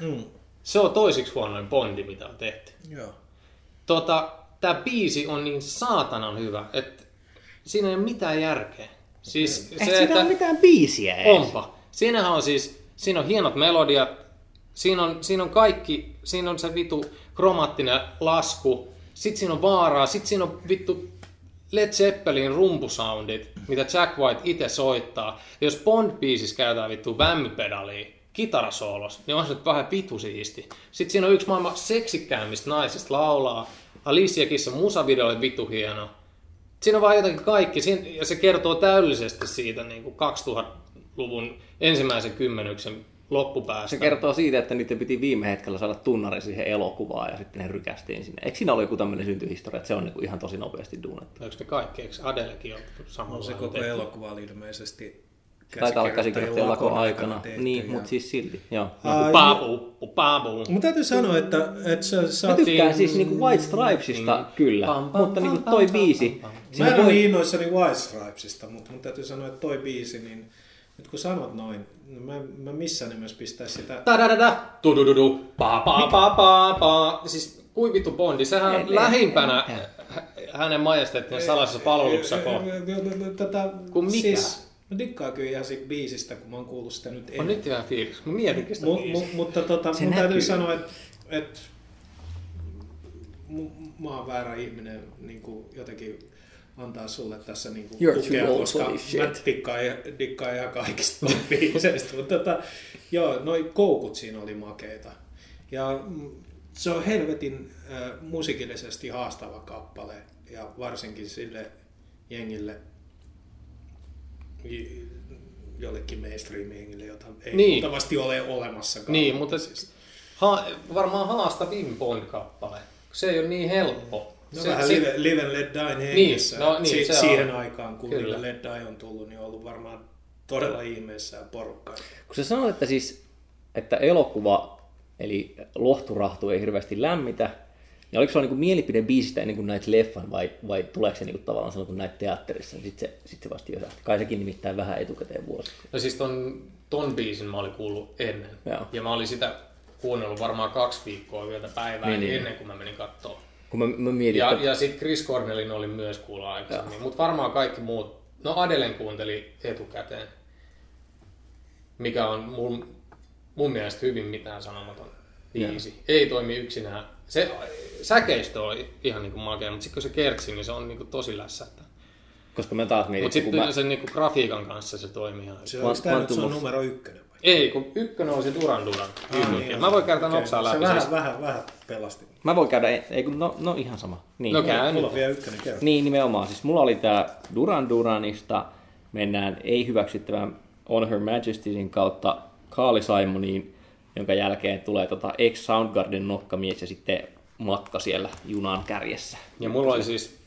Mm. Se on toiseksi huonoin Bondi, mitä on tehty. Joo. Tämä biisi on niin saatanan hyvä, että siinä ei ole mitään järkeä. Siis se, siinä ei ole mitään biisiä edes. Onpa. Siinä on hienot melodiat, siinä on kaikki, siinä on se vitu kromaattinen lasku, sit siinä on vaaraa, sit siinä on vittu Led Zeppelin rumpusoundit, mitä Jack White itse soittaa. Ja jos Bond-biisissä käytetään vittu vämmypedalia kitarasoolos, niin on se nyt vähän vitu siisti. Sitten siinä on yksi maailman seksikkäämmistä naisista laulaa, Alicia Keys musavideo oli vitu hieno. Siinä on vaan jotenkin kaikki, ja se kertoo täydellisesti siitä niin kuin 2000-luvun ensimmäisen kymmenyksen loppupäästä. Se kertoo siitä, että niiden piti viime hetkellä saada tunnari siihen elokuvaan, ja sitten ne rykästiin sinne. Eikö siinä ole joku tämmöinen syntyhistoria, että se on niin kuin ihan tosi nopeasti duunettu? Eikö ne kaikki? Eikö Adelekin ole samalla? No, se koko elokuva oli ilmeisesti käsikirjoittaja elokuvaa aikana. Tehty, niin, ja... mutta siis silti. Paabu. Mun täytyy sanoa, että sä... Mä tykkään siis niinku White Stripesista, kyllä. Mutta niinku toi biisi... Mä en ole innoissani White Stripesista, mutta mun täytyy sanoa, että toi biisi, niin... Nyt kun sanot noin, no mä missään nimessä pistää sitä... Ta-da-da-da! Tu-du-du-du! Pa-pa-pa-pa-pa! Siis kui vittu Bondi, sehän on lähimpänä hänen majesteettinen salaisessa palveluksessa kuin mikä. Mä dikkaan kyllä ihan siitä biisistä, kun mä oon kuullut sitä nyt ennen. On nyt ihan fiilis, mä mietinkin sitä biisiä. Mutta mun täytyy sanoa, että mä oon väärä ihminen niinku jotenkin... antaa sulle tässä niinku tukea, koska mä dikkaan ihan kaikista biiseistä. Mutta joo, noi koukut siinä oli makeita. Ja se on helvetin musiikillisesti haastava kappale. Ja varsinkin sille jengille, jollekin mainstream-jengille, jota ei muuttavasti ole olemassakaan. Niin, mutta siis, varmaan haastavin Bond-kappale. Se ei ole niin helppo. No se, vähän Live and Let Die hengessä. Siihen aikaan, kun Live and Let Die on tullut, niin on ollut varmaan todella ihmeessään porukkaa. Kun sä sanoit, että, siis, että elokuva, eli lohturahtu ei hirveästi lämmitä, niin oliko sulla niinku mielipide biisistä ennen kuin näit leffan, vai tuleeko se niinku tavallaan silloin, kun näit teatterissa? Niin sit se vasta josahti. Kai sekin nimittäin vähän etukäteen vuosi. No siis ton biisin mä olin kuullut ennen. Joo. Ja mä olin sitä kuunnellut varmaan 2 viikkoa yötä päivää ennen kuin mä menin katsomaan. Mä mietin, ja sitten Chris Cornellin oli myös kuulla aikaisemmin, mutta varmaan kaikki muut, no Adelen kuunteli etukäteen, mikä on mun mielestä hyvin mitään sanomaton biisi. Ei toimi yksinään. Se säkeistö oli ihan niinku makea, mutta sitten kun se kertsi, niin se on niinku tosi lässättä. Koska mä taas mietin, mutta sitten sen niinku grafiikan kanssa se toimii ihan. Se on numero 1. Ei, kun 1 on se Duran Duran. Niin, mä voin käydä nopsaa läpi. Se vähän pelasti. Mä voin käydä, no ihan sama. Niin, no käy nyt. Vielä 1 kerran. Niin, nimenomaan. Siis mulla oli tää Duran Duranista, mennään ei hyväksyttävän On Her Majestysin kautta Kaali Simoniin, jonka jälkeen tulee ex-Soundgarden nokkamies ja sitten matka siellä junan kärjessä. Ja mulla oli siis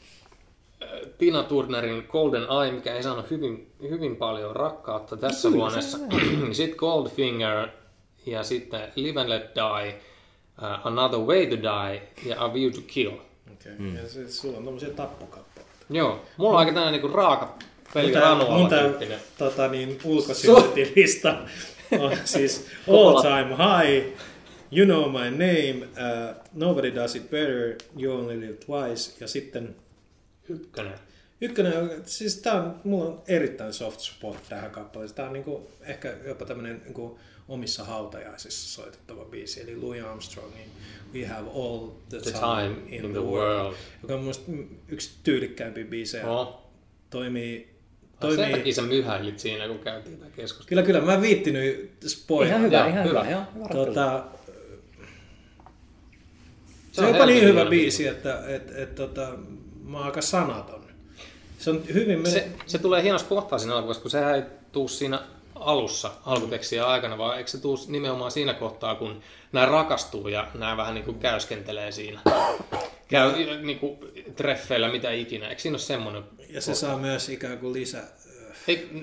Tina Turnerin Golden Eye, mikä ei saanut hyvin paljon rakkautta tässä huoneessa. Sitten Goldfinger ja sitten Live and Let Die, Another Way to Die ja A View to Kill. Okay. Ja siis sulla on tommosia tappokappaleita. Joo, mulla on aika tämmöinen niinku raaka peliranoa. Mun tää ulkosyntetilista on siis All Time High, You Know My Name, Nobody Does It Better, You Only Live Twice ja sitten... 1. Siis mulla on erittäin soft spot tähän kappaleeseen. Tää on niinku ehkä jopa tämmönen niinku omissa hautajaisissa soitettava biisi. Eli Louis Armstrongin We Have All the Time in the World. Joka on musta yksi tyylikkäimpiä biisejä. Oh. Toimii... Sen takia sä myhäilit siinä, kun käytiin tää keskustelua. Kyllä. Mä en viittinyt spoilata. Ihan hyvä. Se on jopa niin hyvä biisi, että mä oon aika sanaton. Se on hyvin... Se tulee hienossa kohtaa siinä alkuvassa, kun sehän ei tule siinä alussa alkutekstiä aikana, vaan eikö se tule nimenomaan siinä kohtaa, kun nämä rakastuu ja nämä vähän niin kuin käyskentelee siinä. Käy niin kuin treffeillä mitä ikinä. Eikö siinä ole semmoinen ja se kohta? Saa myös ikään kuin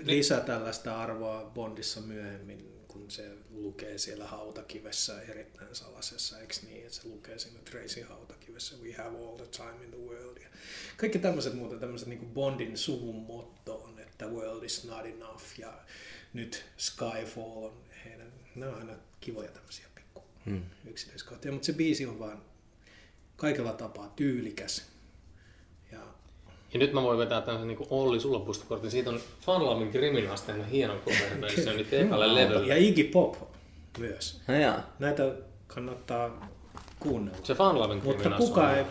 lisää tällaista arvoa Bondissa myöhemmin. kun se lukee siellä hautakivessä erittäin salaisessa, eikö niin, että se lukee siinä Tracyn hautakivessä We have all the time in the world. Ja kaikki tämmöiset muuten, tämmöiset niin kuin Bondin suvun motto on, että the world is not enough, ja nyt Skyfall on heidän, nämä on aina kivoja tämmöisiä pikku yksityiskohtia, mutta se biisi on vaan kaikella tapaa tyylikäs. Ja nyt mä voin vetää tämmöisen niin Olli Sulopustokortin. Siitä on Funlabin Criminals tehnyt hienon cover-versioon ekalle levylle. Ja Iggy Pop myös. No jaa. Näitä kannattaa kuunnella. Se Funlabin Criminals. Mutta kukaan ei...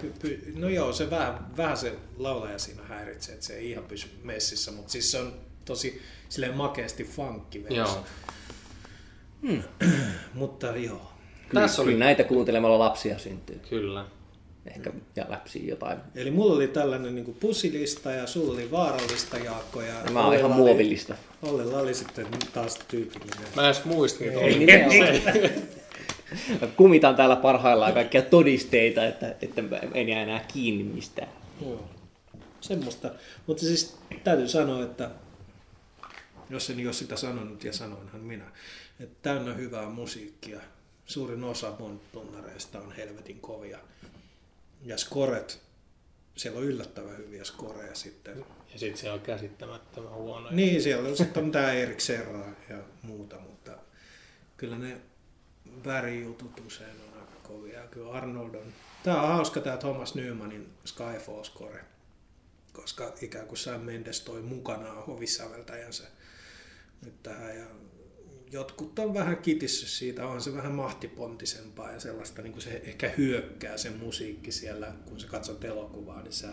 No joo, se vähän se laulaja siinä häiritsee, että se ei ihan pysy messissä, mutta siis se on tosi silleen makeasti funkki versioon. Mutta joo. Tässä oli näitä kuuntelemalla lapsia syntyy. Kyllä. Ehkä ja läpsiin jotain. Eli mulla oli tällainen niin kuin pusilista ja sulla oli vaarallista, Jaakko. Ja mä oon ihan muovillista. Ollella oli sitten taas tyypillinen. Mä edes muistin. Kumitan täällä parhaillaan kaikkia todisteita, että en jää enää kiinni mistään. Joo, semmoista. Mutta siis täytyy sanoa, että jos en ole sitä sanonut, ja sanoinhan minä, että täynnä hyvää musiikkia. Suurin osa Bond-tunnareista on helvetin kovia. Ja skoret, siellä on yllättävän hyviä skoreja sitten. Ja sitten se on käsittämättömän huono. Niin, siellä on sitten tämä Erik Serra ja muuta, mutta kyllä ne värijutut usein on aika kovia. Kyllä Arnold on. Tämä on hauska tämä Thomas Newmanin Skyfall-skore, koska ikään kuin Sam Mendes toi mukanaan hovissäveltäjänsä nyt tähän. Ja jotkut on vähän kitissyt siitä, on se vähän mahtipontisempaa ja sellaista, niin kuin se ehkä hyökkää se musiikki siellä, kun sä katsot elokuvaa, niin sä,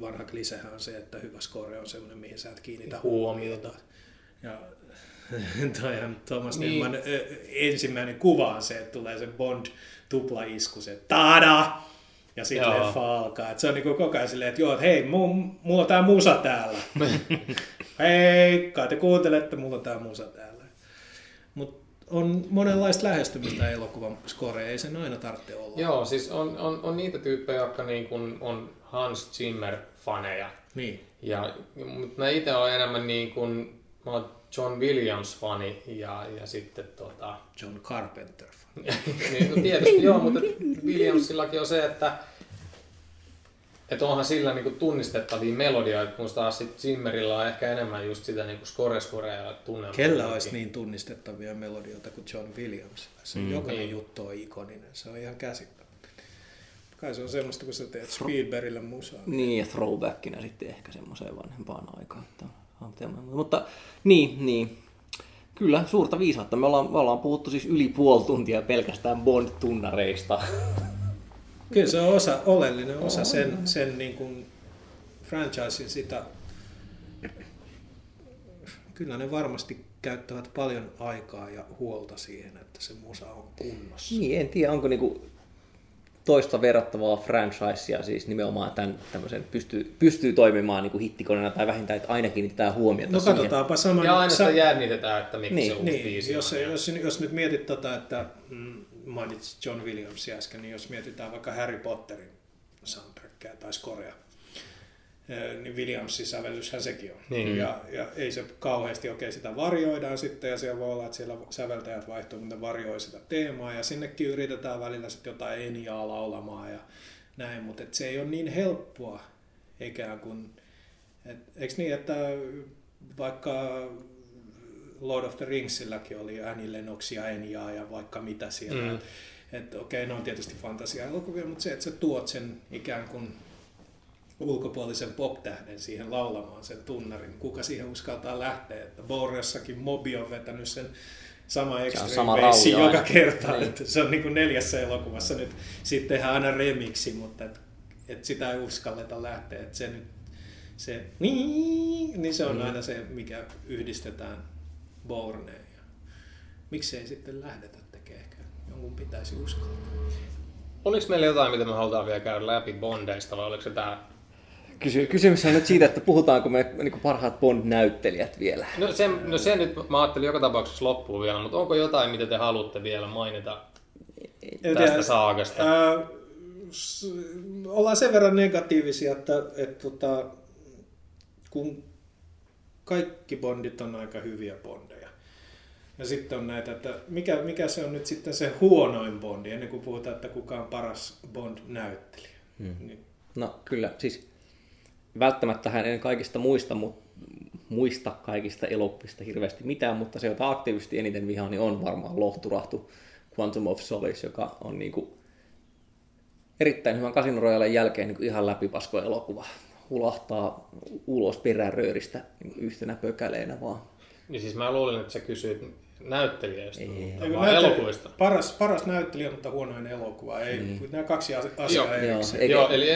vanha klisehän on se, että hyvä score on semmoinen, mihin sä et kiinnitä huomiota. Ja toihan Thomas Newman ensimmäinen kuva on se, että tulee se Bond-tuplaisku, se tada! Ja sitten leffa alkaa. Et se on niin koko ajan silleen, että joo, et hei, mulla on tää musa täällä. Hei, kai te kuuntelette, mulla on tää musa täällä. Mutta on monenlaista lähestymistä elokuvan scorea, ei sen aina tarvitse olla. Joo, siis on niitä tyyppejä, jotka niin kun on Hans Zimmer-faneja. Niin. Mutta mä itse olen enemmän niin kun, mä olen John Williams-fani ja sitten John Carpenter-fani. Niin, no tietysti joo, mutta Williamsillakin on se, että onhan sillä niinku tunnistettavia melodioita, kun taas sitten Zimmerillä on ehkä enemmän just sitä niinku score-scorea tunnelmaa. Kellä olisi niin tunnistettavia melodioita kuin John Williamsilla? Se jokainen juttu on ikoninen, se on ihan käsittämätöntä. Kai se on semmoista, kun sä teet Spielbergillä musaa. Niin, ja throwbackinä sitten ehkä semmoiseen vanhempaan aikaan. Mutta niin, kyllä suurta viisautta. Me ollaan puhuttu siis yli puoli tuntia pelkästään Bond-tunnareista. Kyllä se on oleellinen osa sen niin kuin franchisein sitä. Kyllä ne varmasti käyttävät paljon aikaa ja huolta siihen, että se musa on kunnossa. Niin, en tiedä, onko niinku toista verrattavaa franchisea, siis nimenomaan tämmöisen pystyy toimimaan niin kuin hittikoneena tai vähintään, että aina kiinnitetään huomiota. No katsotaanpa saman... Ja aina sitä jännitetään, että miksi se uusi biisi. Jos nyt mietit että mainitsit John Williamsin äsken, niin jos mietitään vaikka Harry Potterin soundtrackia tai scorea, niin Williamsin sävellyshän sekin on. Niin. Ja ei se kauheasti sitä varjoidaan sitten, ja siellä voi olla, että siellä säveltäjät vaihtuu, mutta ne varjoi sitä teemaa, ja sinnekin yritetään välillä sitten jotain enjaa laulamaan ja näin, mutta se ei ole niin helppoa ikään kuin, eikö niin, että vaikka Lord of the Ringsilläkin oli Annie Lennox ja enjaa ja vaikka mitä siellä, että okei, ne on tietysti fantasiaelokuvia, mutta se, että sä tuot sen ikään kuin ulkopuolisen pop-tähden siihen laulamaan sen tunnarin. Kuka siihen uskaltaa lähteä? Että Borjassakin Mobi on vetänyt sen sama Extreme Bassin joka kerta. Niin. Että se on niin kuin neljässä elokuvassa nyt. Siitä tehdään aina remiksi, mutta et sitä ei uskalleta lähteä. Että se nyt, se niin se on aina se, mikä yhdistetään Borneen. Miksei sitten lähdetä tekemään? Ehkä jonkun pitäisi uskaltaa. Oliko meillä jotain, mitä me halutaan vielä käydä läpi Bondeista, vai oliko se tämä? Kysymys on nyt siitä, että puhutaanko me niin kuin parhaat Bond-näyttelijät vielä. No sen nyt mä ajattelin joka tapauksessa loppuun vielä, mutta onko jotain, mitä te haluatte vielä mainita tästä saagasta? Ollaan sen verran negatiivisia, että kun kaikki Bondit on aika hyviä Bondeja, Ja sitten on näitä, että mikä se on nyt sitten se huonoin Bondi, ennen kuin puhutaan, että kuka on paras Bond-näyttelijä. Niin. No kyllä, siis välttämättä hän en kaikista muista kaikista elokuvista hirveästi mitään, mutta se, jota aktiivisesti eniten vihaa, niin on varmaan lohturahtu Quantum of Solace, joka on niinku erittäin hyvän Casino Royalen jälkeen niinku ihan läpipaskoelokuva. Hulahtaa ulos perärööristä yhtenä pökäleenä vaan. Niin siis mä luulin, että sä kysyit näyttelijöistä, vaan elokuvista. Paras näyttelijä, mutta huonoin elokuva. Ei, nämä kaksi asiaa erikseen. Joo, eli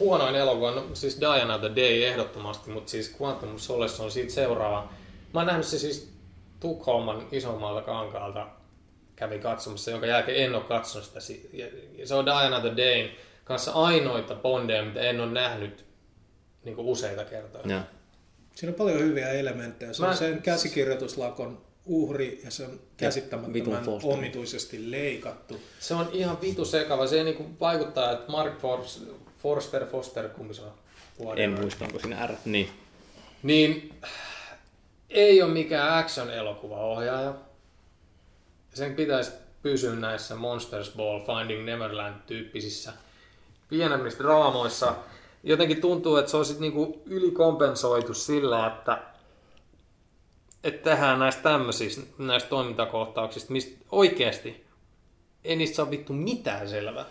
huonoin elokuva, no, siis Diana the Day ehdottomasti, mutta siis Quantum of Solace on siitä seuraava. Mä oon nähnyt se siis Tukholman isommalta kankaalta, kävin katsomassa, jonka jälkeen en ole katsonut sitä. Se on Diana the Dayn kanssa ainoita Bondeja, mitä en ole nähnyt niin kuin useita kertoja. Ja. Siinä on paljon hyviä elementtejä. Se on sen käsikirjoituslakon uhri ja se on käsittämättömän omituisesti leikattu. Se on ihan vitu sekava. Se niin kuin vaikuttaa, että Mark Forster, kumpi se on? En muista, onko siinä R. Niin, ei ole mikään action-elokuvaohjaaja. Sen pitäisi pysyä näissä Monsters Ball, Finding Neverland-tyyppisissä pienemmissä draamoissa. Jotenkin tuntuu, että se on sitten niinku ylikompensoitu sillä, että tehdään näistä tämmöisistä, näistä toimintakohtauksista, mistä oikeasti ei niistä saa vittu mitään selvää.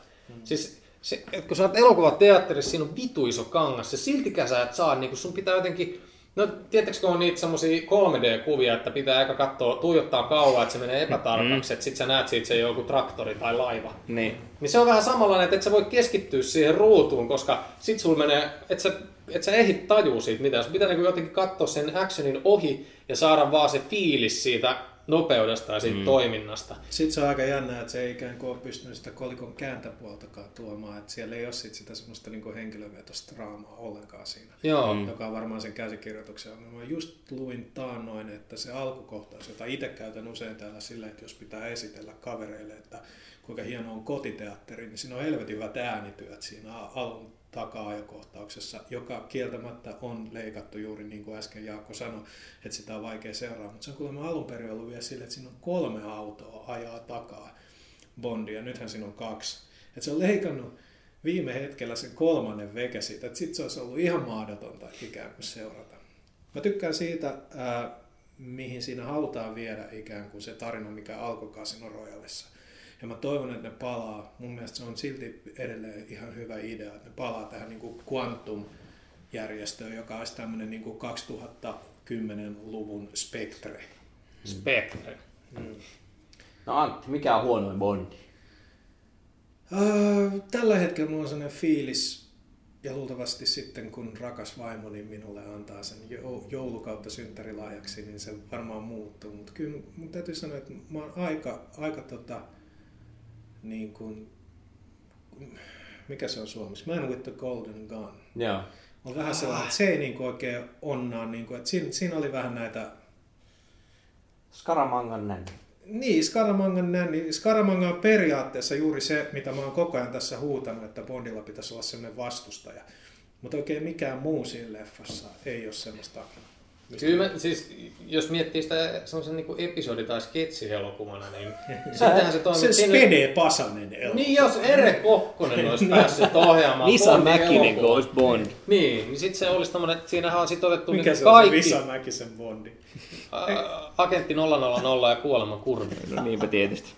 Siis se, että kun sä oot elokuvateatterissa, siinä on vitu iso kangas, ja siltikään sä et saa, niin kun sun pitää jotenkin, no tietääks kun on niitä semmosia 3D-kuvia, että pitää aika katsoa, tuijottaa kauan, että se menee epätarkaksi, että sit sä näet siitä se joku traktori tai laiva. Niin se on vähän samanlainen, että et sä voi keskittyä siihen ruutuun, koska sit sul menee, et sä ehit tajuu siitä mitään. Sun pitää jotenkin katsoa sen actionin ohi ja saada vaan se fiilis siitä nopeudesta ja siitä toiminnasta. Sitten se on aika jännää, että se ei ikään kuin ole pystynyt sitä kolikon kääntäpuoltakaan tuomaan, että siellä ei ole sitä semmoista niin kuin henkilövetosta draamaa ollenkaan siinä, joka on varmaan sen käsikirjoituksen ongelma. Mä just luin taannoin, että se alkukohtaus, jota itse käytän usein täällä silleen, että jos pitää esitellä kavereille, että kuinka hieno on kotiteatteri, niin siinä on helvetin hyvät äänityöt siinä alun taka-ajakohtauksessa, joka kieltämättä on leikattu juuri niin kuin äsken Jaakko sanoi, että sitä on vaikea seuraa, mutta se on kuulemma alun perin ollut vielä sille, että siinä on 3 autoa ajaa takaa Bondia, nythän siinä on 2. Että se on leikannut viime hetkellä sen 3. veke siitä, että sitten se olisi ollut ihan mahdotonta ikään kuin seurata. Mä tykkään siitä, mihin siinä halutaan viedä ikään kuin se tarina, mikä alkoi Casino Royalessa. Ja mä toivon, että ne palaa. Mun mielestä se on silti edelleen ihan hyvä idea, että ne palaa tähän niin kuin Quantum-järjestöön, joka olisi tämmöinen niin kuin 2010-luvun Spectre. Spectre. No Antti, mikä on huonoin Bondi? Tällä hetkellä mulla on sellainen fiilis, ja luultavasti sitten kun rakas vaimoni minulle antaa sen joulukautta synttärilahjaksi, niin se varmaan muuttuu. Mutta kyllä mun täytyy sanoa, että mä oon aika niin kuin, mikä se on suomeksi? Man with the Golden Gun. Yeah. On vähän sellainen, että se ei niin kuin oikein onnaa. Niin kuin, että siinä oli vähän näitä... Scaramangan nänni. Niin, Scaramangan nänni. Scaramanga on periaatteessa juuri se, mitä mä oon koko ajan tässä huutanut, että Bondilla pitäisi olla sellainen vastustaja. Mutta oikein mikään muu siinä leffassa ei ole sellaista... Kyllä mä, siis, jos miettii sitä semmoisen niin kuin episodi- tai sketsi-elokuvana, niin sittenhän se toimii... Se Spede Pasanen elokuva. Niin, jos Ere Kokkonen olisi päässyt ohjaamaan Visa Mäkinen olisi Bond. Niin sitten se olisi tämmöinen, että siinähän on sitten otettu kaikki... Mikä se on Visa Mäkisen Bondi? Agentti 000 ja Kuoleman kurvi. No niinpä tietysti.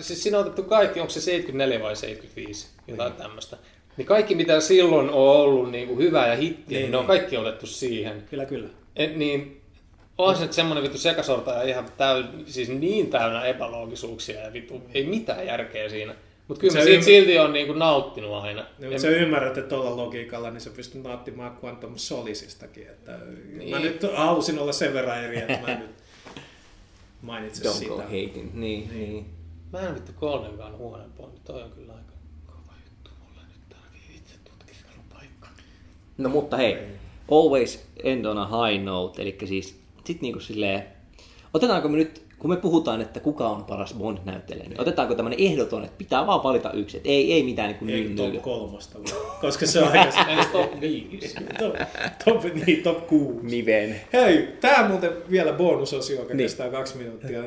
Siis siinä on otettu kaikki, onko se 74 vai 75, jotain tämmöistä. Niin kaikki mitä silloin on ollut niin kuin hyvä ja hitti, niin on kaikki otettu siihen. Kyllä. Niin on se semmoinen vittu sekasorta ja ihan siis niin täynnä epäloogisuuksia ja vittu ei mitään järkeä siinä. Mutta kyllä siitä silti on niin kuin nauttinut aina. Niin, sä ymmärrät, että tuolla logiikalla niin sä pystyt nauttimaan Quantum Solicistakin. Että niin. Mä nyt halusin olla sen verran eri, että mä nyt mainitsen sitä. Don't go hating. Niin. Mä en vittu kolmenkaan huoneenpoon, niin toi on kyllä aika. No mutta hei, always end on a high note, eli siis sit niinku silleen, otetaanko me nyt kun me puhutaan, että kuka on paras Bond-näyttelijä, niin otetaanko tämmöinen ehdoton, että pitää vaan valita yksi, että ei mitään niin kuin nyllyä. Top kolmosta, koska se on aika top viides. Top kuusi. Niven. Hei, tää on muuten vielä bonusosio, joka kestää 2 minuuttia.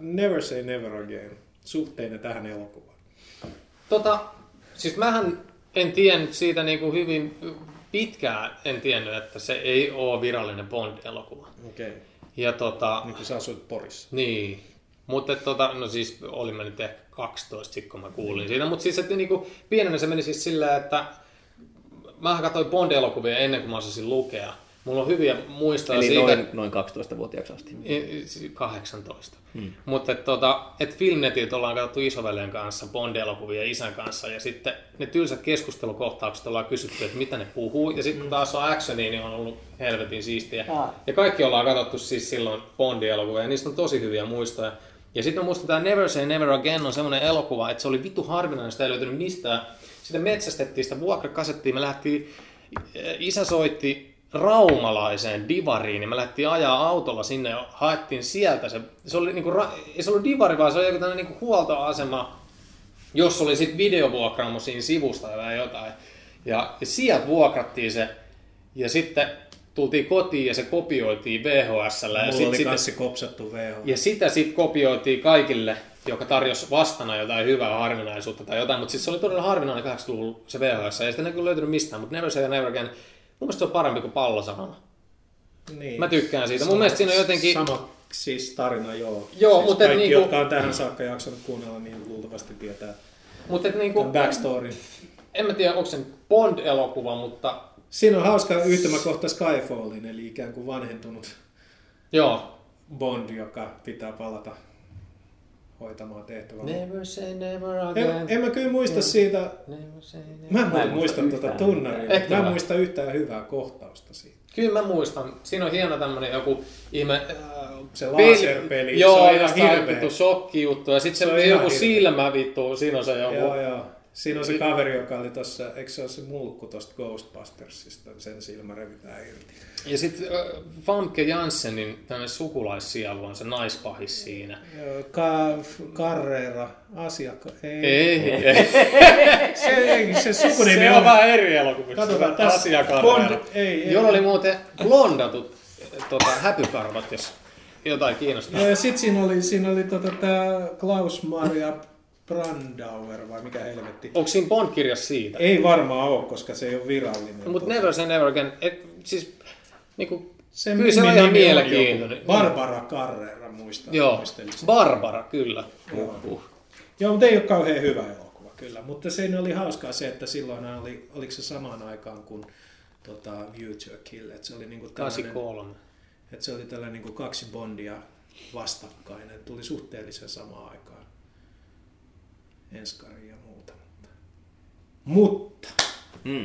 Never Say Never Again, suhteinen tähän elokuvaan. Siis mähän en tiennyt siitä niin kuin hyvin pitkään, en tiennyt, että se ei ole virallinen Bond-elokuva. Okei. Okay. Ja niin kuin sä asuit Porissa. Niin. Mutta no siis olin mä nyt ehkä 12, kun mä kuulin siitä. Mutta siis että niinku, pienenä se meni siis sillä, että mä katsoin Bond-elokuvia ennen kuin mä osasin lukea. Mulla on hyviä muistoja eli siitä. Eli noin 12-vuotiaaksi asti. 18. Mutta et Filmnetit ollaan katsottu isoveljen kanssa, Bond-elokuvia isän kanssa. Ja sitten ne tylsät keskustelukohtaukset ollaan kysytty, että mitä ne puhuu. Ja sitten kun taas on actionia, niin on ollut helvetin siistiä. Ja kaikki ollaan katsottu siis silloin Bond-elokuvia. Ja niistä on tosi hyviä muistoja. Ja sitten mä muistan, tämä Never Say Never Again on semmoinen elokuva, että se oli vitu harvinainen. Sitä ei löytynyt mistään. Sitä metsästettiin, sitä vuokrakasettiin. Me lähtiin, isä soitti raumalaiseen divariin, niin me lähdettiin ajaa autolla sinne ja haettiin sieltä. Se oli niinku, ei se ollut divari, vaan se oli joku tämmöinen niinku huoltoasema, jos oli sitten videovuokraamo siinä sivusta tai jotain. Ja sieltä vuokrattiin se ja sitten tultiin kotiin ja se kopioitiin VHS:llä. Mulla oli kanssa kopsattu VHS. Ja sitä sitten kopioitiin kaikille, joka tarjosi vastana jotain hyvää harvinaisuutta tai jotain, mutta siis se oli todella harvinainen 80-luvulla se VHS. Ei sitä näkyy löytynyt mistään, mutta Never Say ja Never Again. Mun mielestä se on parempi kuin Pallosanoma. Niin. Mä tykkään siitä. Mun mielestä siinä on jotenkin sama siis tarina, joo. Siis mutta kaikki, niinku jotka on tähän saakka jaksanut kuunnella, niin luultavasti tietää. Mutta niinku backstory. En mä tiedä, onko se Bond-elokuva, mutta siinä on hauska yhtymäkohta Skyfallin, eli ikään kuin vanhentunut joo. Bond, joka pitää palata hoitamaan tehtävää. Never say never again. En mä kyllä muista siitä. Mä en muista tunnaria. Mä en muista yhtään hyvää kohtausta siitä. Kyllä mä muistan. Siinä on hieno tämmönen joku ihme se laserpeli. Joo, se on ihan hirveä shokkijuttu. Ja sitten se joku silmä vittu. Siinä on se joku. Joo. Siinä on se kaveri, joka oli tossa, eikö se ole se mulkku tosta Ghostbustersista, sen silmä revitään irti. Ja sitten Famke Janssenin tämmöinen sukulaissielu on se naispahis siinä. Carrera, asiakka, ei. Se sukunimi se on vähän eri elokuvissa. Katsotaan tässä, Bond, ei. Jolla oli muuten blondatut häpykarvat, jos jotain kiinnostaa. Ja sitten siinä oli tää Klaus Maria Brandauer vai mikä helvetti? Onko siinä Bond-kirjassa siitä? Ei varmaan ole, koska se ei ole virallinen. Mutta Never Say Never Again, siis niinku, sen kyllä se on ihan mielenkiintoinen. Barbara Carrera muistaa. Joo, Barbara kyllä. Joo, mutta ei ole kauhean hyvä elokuva kyllä. Mutta se oli hauskaa se, että silloinhan oliko se samaan aikaan kuin View to a Kill. Että se oli niinku tällainen, 83. Että se oli tällainen niinku kaksi Bondia vastakkainen. Että tuli suhteellisen samaan aikaan. Enskari ja muuta. Mutta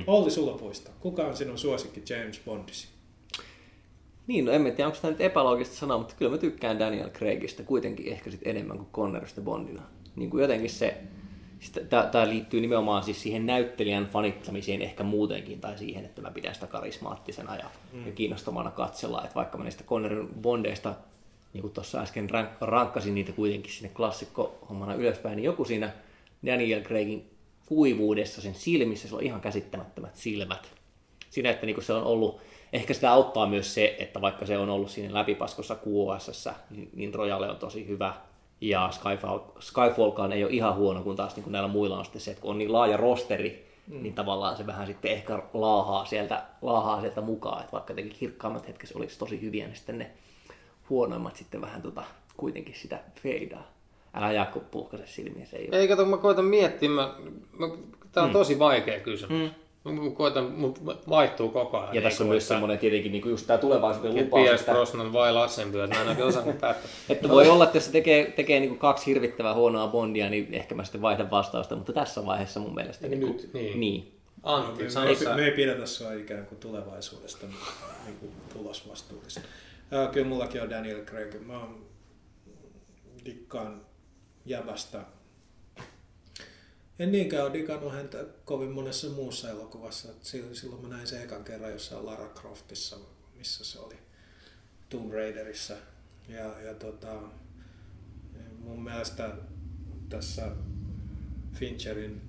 Olli Sulopuista, kuka on sinun suosikki James Bondisi? Niin, no en tiedä, onko tämä nyt epäloogista sanaa, mutta kyllä mä tykkään Daniel Craigista kuitenkin ehkä sit enemmän kuin Connerista Bondina. Niin kuin jotenkin se, tämä liittyy nimenomaan siis siihen näyttelijän fanittamiseen ehkä muutenkin, tai siihen, että mä pidän sitä karismaattisena ja kiinnostavana katsella, että vaikka mä niistä Connerin Bondeista, niin kuin tuossa äsken rankkasin niitä kuitenkin sinne klassikkohommana ylöspäin, niin joku siinä Daniel Craigin kuivuudessa sen silmissä, se on ihan käsittämättömät silmät. Siinä, että niin se on ollut, ehkä sitä auttaa myös se, että vaikka se on ollut siinä läpipaskossa QOS:ssä, niin Royale on tosi hyvä. Ja Skyfallkaan ei ole ihan huono, kun taas niin kuin näillä muilla on sitten se, että kun on niin laaja rosteri, niin tavallaan se vähän sitten ehkä laahaa sieltä mukaan. Että vaikka tietenkin kirkkaammat hetkessä olisi tosi hyviä, niin sitten ne huonoimmat sitten vähän kuitenkin sitä feidaa. Älä Jaakko puhkase silmiä, se ei ole. Ei kato, mä koitan miettiä. Tää on tosi vaikea kysymys. Mä vaihtuu koko ajan. Ja tässä on myös semmoinen tietenkin niinku just tää tulevaisuuden lupaus. Pierce Brosnan vai Lassenbyö, että mä en oikein osaa päättää. Että voi olla, että jos se tekee niinku kaksi hirvittävää huonoa Bondia, niin ehkä mä sitten vaihdan vastausta, mutta tässä vaiheessa mun mielestä niin. Antti, me ei pidetä sua ikään kuin tulevaisuudesta niin tulosvastuullista. Kyllä mullakin on Daniel Craig. Mä dikkaan jäbästä. En niinkään ole digannut häntä kovin monessa muussa elokuvassa. Silloin mä näin sen ekan kerran jossain Lara Croftissa, missä se oli Tomb Raiderissa. Ja mun mielestä tässä Fincherin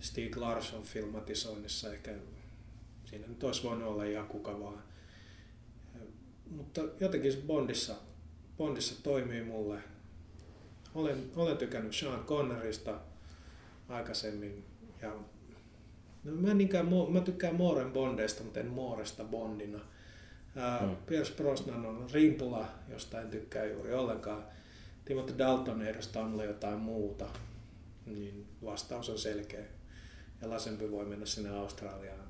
Stieg Larsson filmatisoinnissa ehkä siinä nyt olisi voinut olla ihan kuka vaan. Mutta jotenkin Bondissa toimii mulle. Olen tykännyt Sean Connerista aikaisemmin. Ja, no mä tykkään Mooren Bondeista, mutta en Mooresta Bondina. Pierce Brosnan on rimpula, josta en tykkää juuri ollenkaan. Timothy Dalton edustaa mulle jotain muuta. Niin vastaus on selkeä. Ja Lasempi voi mennä sinne Australiaan.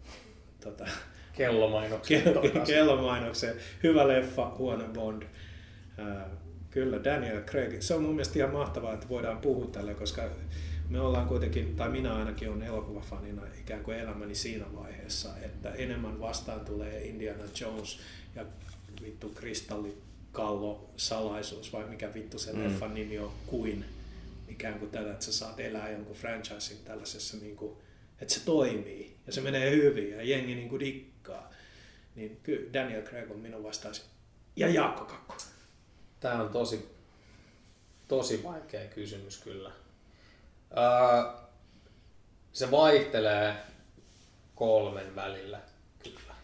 Kellomainokseen. Hyvä leffa, huono Bond. Kyllä, Daniel Craig. Se on mun mielestä ihan mahtavaa, että voidaan puhua tälle, koska me ollaan kuitenkin, tai minä ainakin olen elokuvafanina ikään kuin elämäni siinä vaiheessa, että enemmän vastaan tulee Indiana Jones ja vittu kristallikallo salaisuus, vai mikä vittu se leffan nimi on, kuin ikään kuin tätä, että sä saat elää jonkun franchisein tällaisessa, niin kuin, että se toimii ja se menee hyvin ja jengi niin kuin dikkaa. Niin kyllä Daniel Craig on minun vastaasi. Ja Jaakko Kakko. Tämä on tosi vaikea kysymys kyllä. Se vaihtelee kolmen välillä kyllä.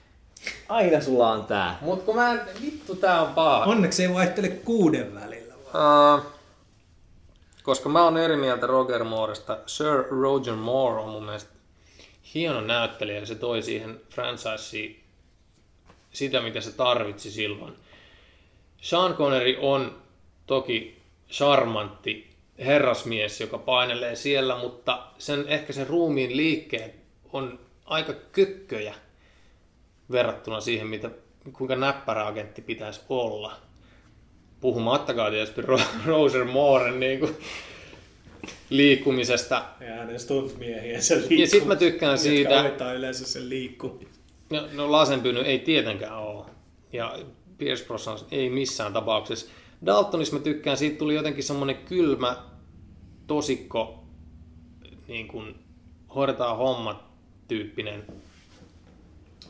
Aina sulla on tää. Mut kun mä en, vittu tää on paha. Onneksi ei vaihtele 6 välillä vaan. Koska mä oon eri mieltä Roger Mooresta. Sir Roger Moore on mun mielestä hieno näyttelijä ja se toi siihen franchiseen sitä mitä se tarvitsi silloin. Sean Connery on toki charmantti herrasmies, joka painelee siellä, mutta sen ruumiin liikkeet on aika kytköjä verrattuna siihen, kuinka näppärä agentti pitäisi olla. Puhumattakaan tietysti Roger Mooren niin liikkumisesta. Ja hänen stuntmiehiensä liikkumisesta. Ja sitten mä tykkään siitä. Jotka hoitaa yleensä sen liikkumista. No Lasenpyyny ei tietenkään ole. Ja Pierce Brosnan ei missään tapauksessa. Daltonissa mä tykkään, siitä tuli jotenkin semmoinen kylmä tosikko, niin kuin hoidetaan hommat tyyppinen,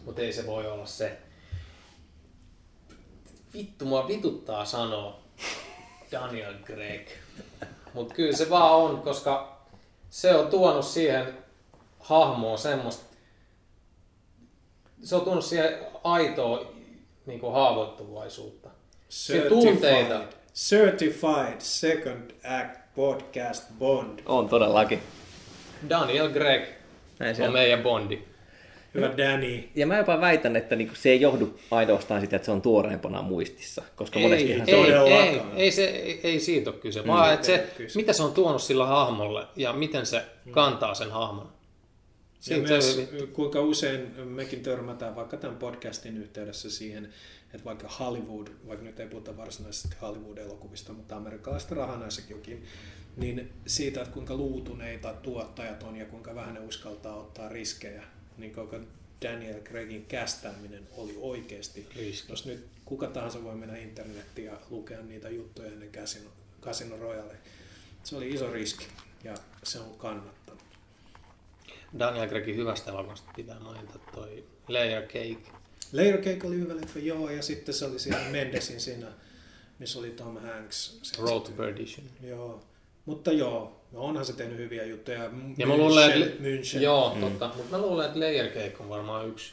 mutta ei se voi olla se. Vittu, mua vituttaa sanoa Daniel Craig, mutta kyllä se vaan on, koska se on tuonut siihen hahmoon semmoista, se on tuonut siihen aitoa niin kuin haavoittuvaisuutta. Certified Second Act Podcast Bond. On todellakin. Daniel Craig on meidän Bondi. Hyvä Danny. Ja mä jopa väitän, että se ei johdu ainoastaan sitä, että se on tuoreempana muistissa. Koska ei siitä ole kyse, vaan että se, mitä se on tuonut sillä hahmolle ja miten se kantaa sen hahmon. Ja myös, kuinka usein mekin törmätään vaikka tämän podcastin yhteydessä siihen, että vaikka Hollywood, vaikka nyt ei puhuta varsinaisesti Hollywood-elokuvista, mutta amerikkalaisista rahanaisakin, niin siitä, että kuinka luutuneita tuottajat on ja kuinka vähän ne uskaltaa ottaa riskejä, niin kuinka Daniel Craigin kästäminen oli oikeasti. Jos nyt kuka tahansa voi mennä internettiin ja lukea niitä juttuja ennen Casino Royale. Se oli iso riski ja se on kannattanut. Daniel Craigin hyvästä elokuvasta pitää mainita toi Layer Cake. Layer Cake oli hyvä leffa, joo, ja sitten se oli siinä Mendesin siinä, missä oli Tom Hanks. Road to Perdition. Joo, mutta joo, onhan se tehnyt hyviä juttuja. Ja mä luulen, että, joo, totta, mutta mä luulen, että Layer Cake on varmaan yksi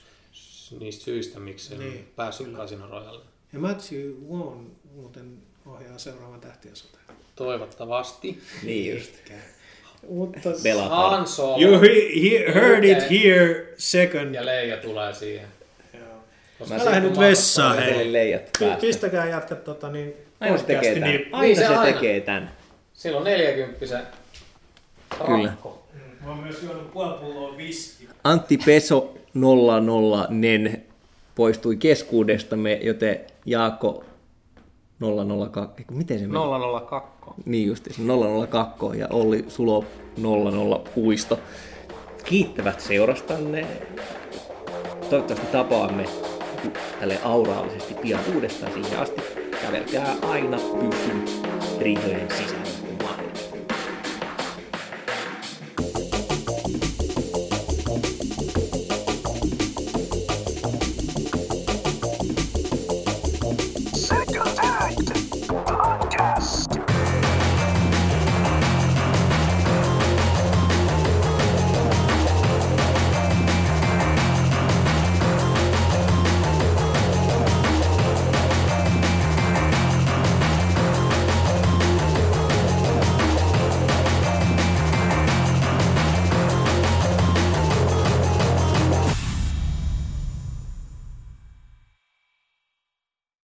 niistä syistä, miksi se on päässyt Casino Royalelle. Ja Matthew Vaughn muuten ohjaa seuraavan Tähtien sotaan. Toivottavasti. Niin just. Han Solo. You heard it here second. Ja Leija tulee siihen. Mä lähden nyt vessaan, hei. Pistäkää jätkät niin oikeasti. Aina se tekee tän. Sillä on 40 rakko. Mä oon myös juonut puolipulloa viski. Antti Peso 004 poistui keskuudestamme, joten Jaakko 002. Miten se meni? 002. Niin justi, 002 ja Olli Sulo 00 Puisto. Kiittävät seurastanne. Toivottavasti tapaamme tälle auraallisesti pian uudestaan siihen asti. Kävelkää aina pyssyn rihojen sisällä.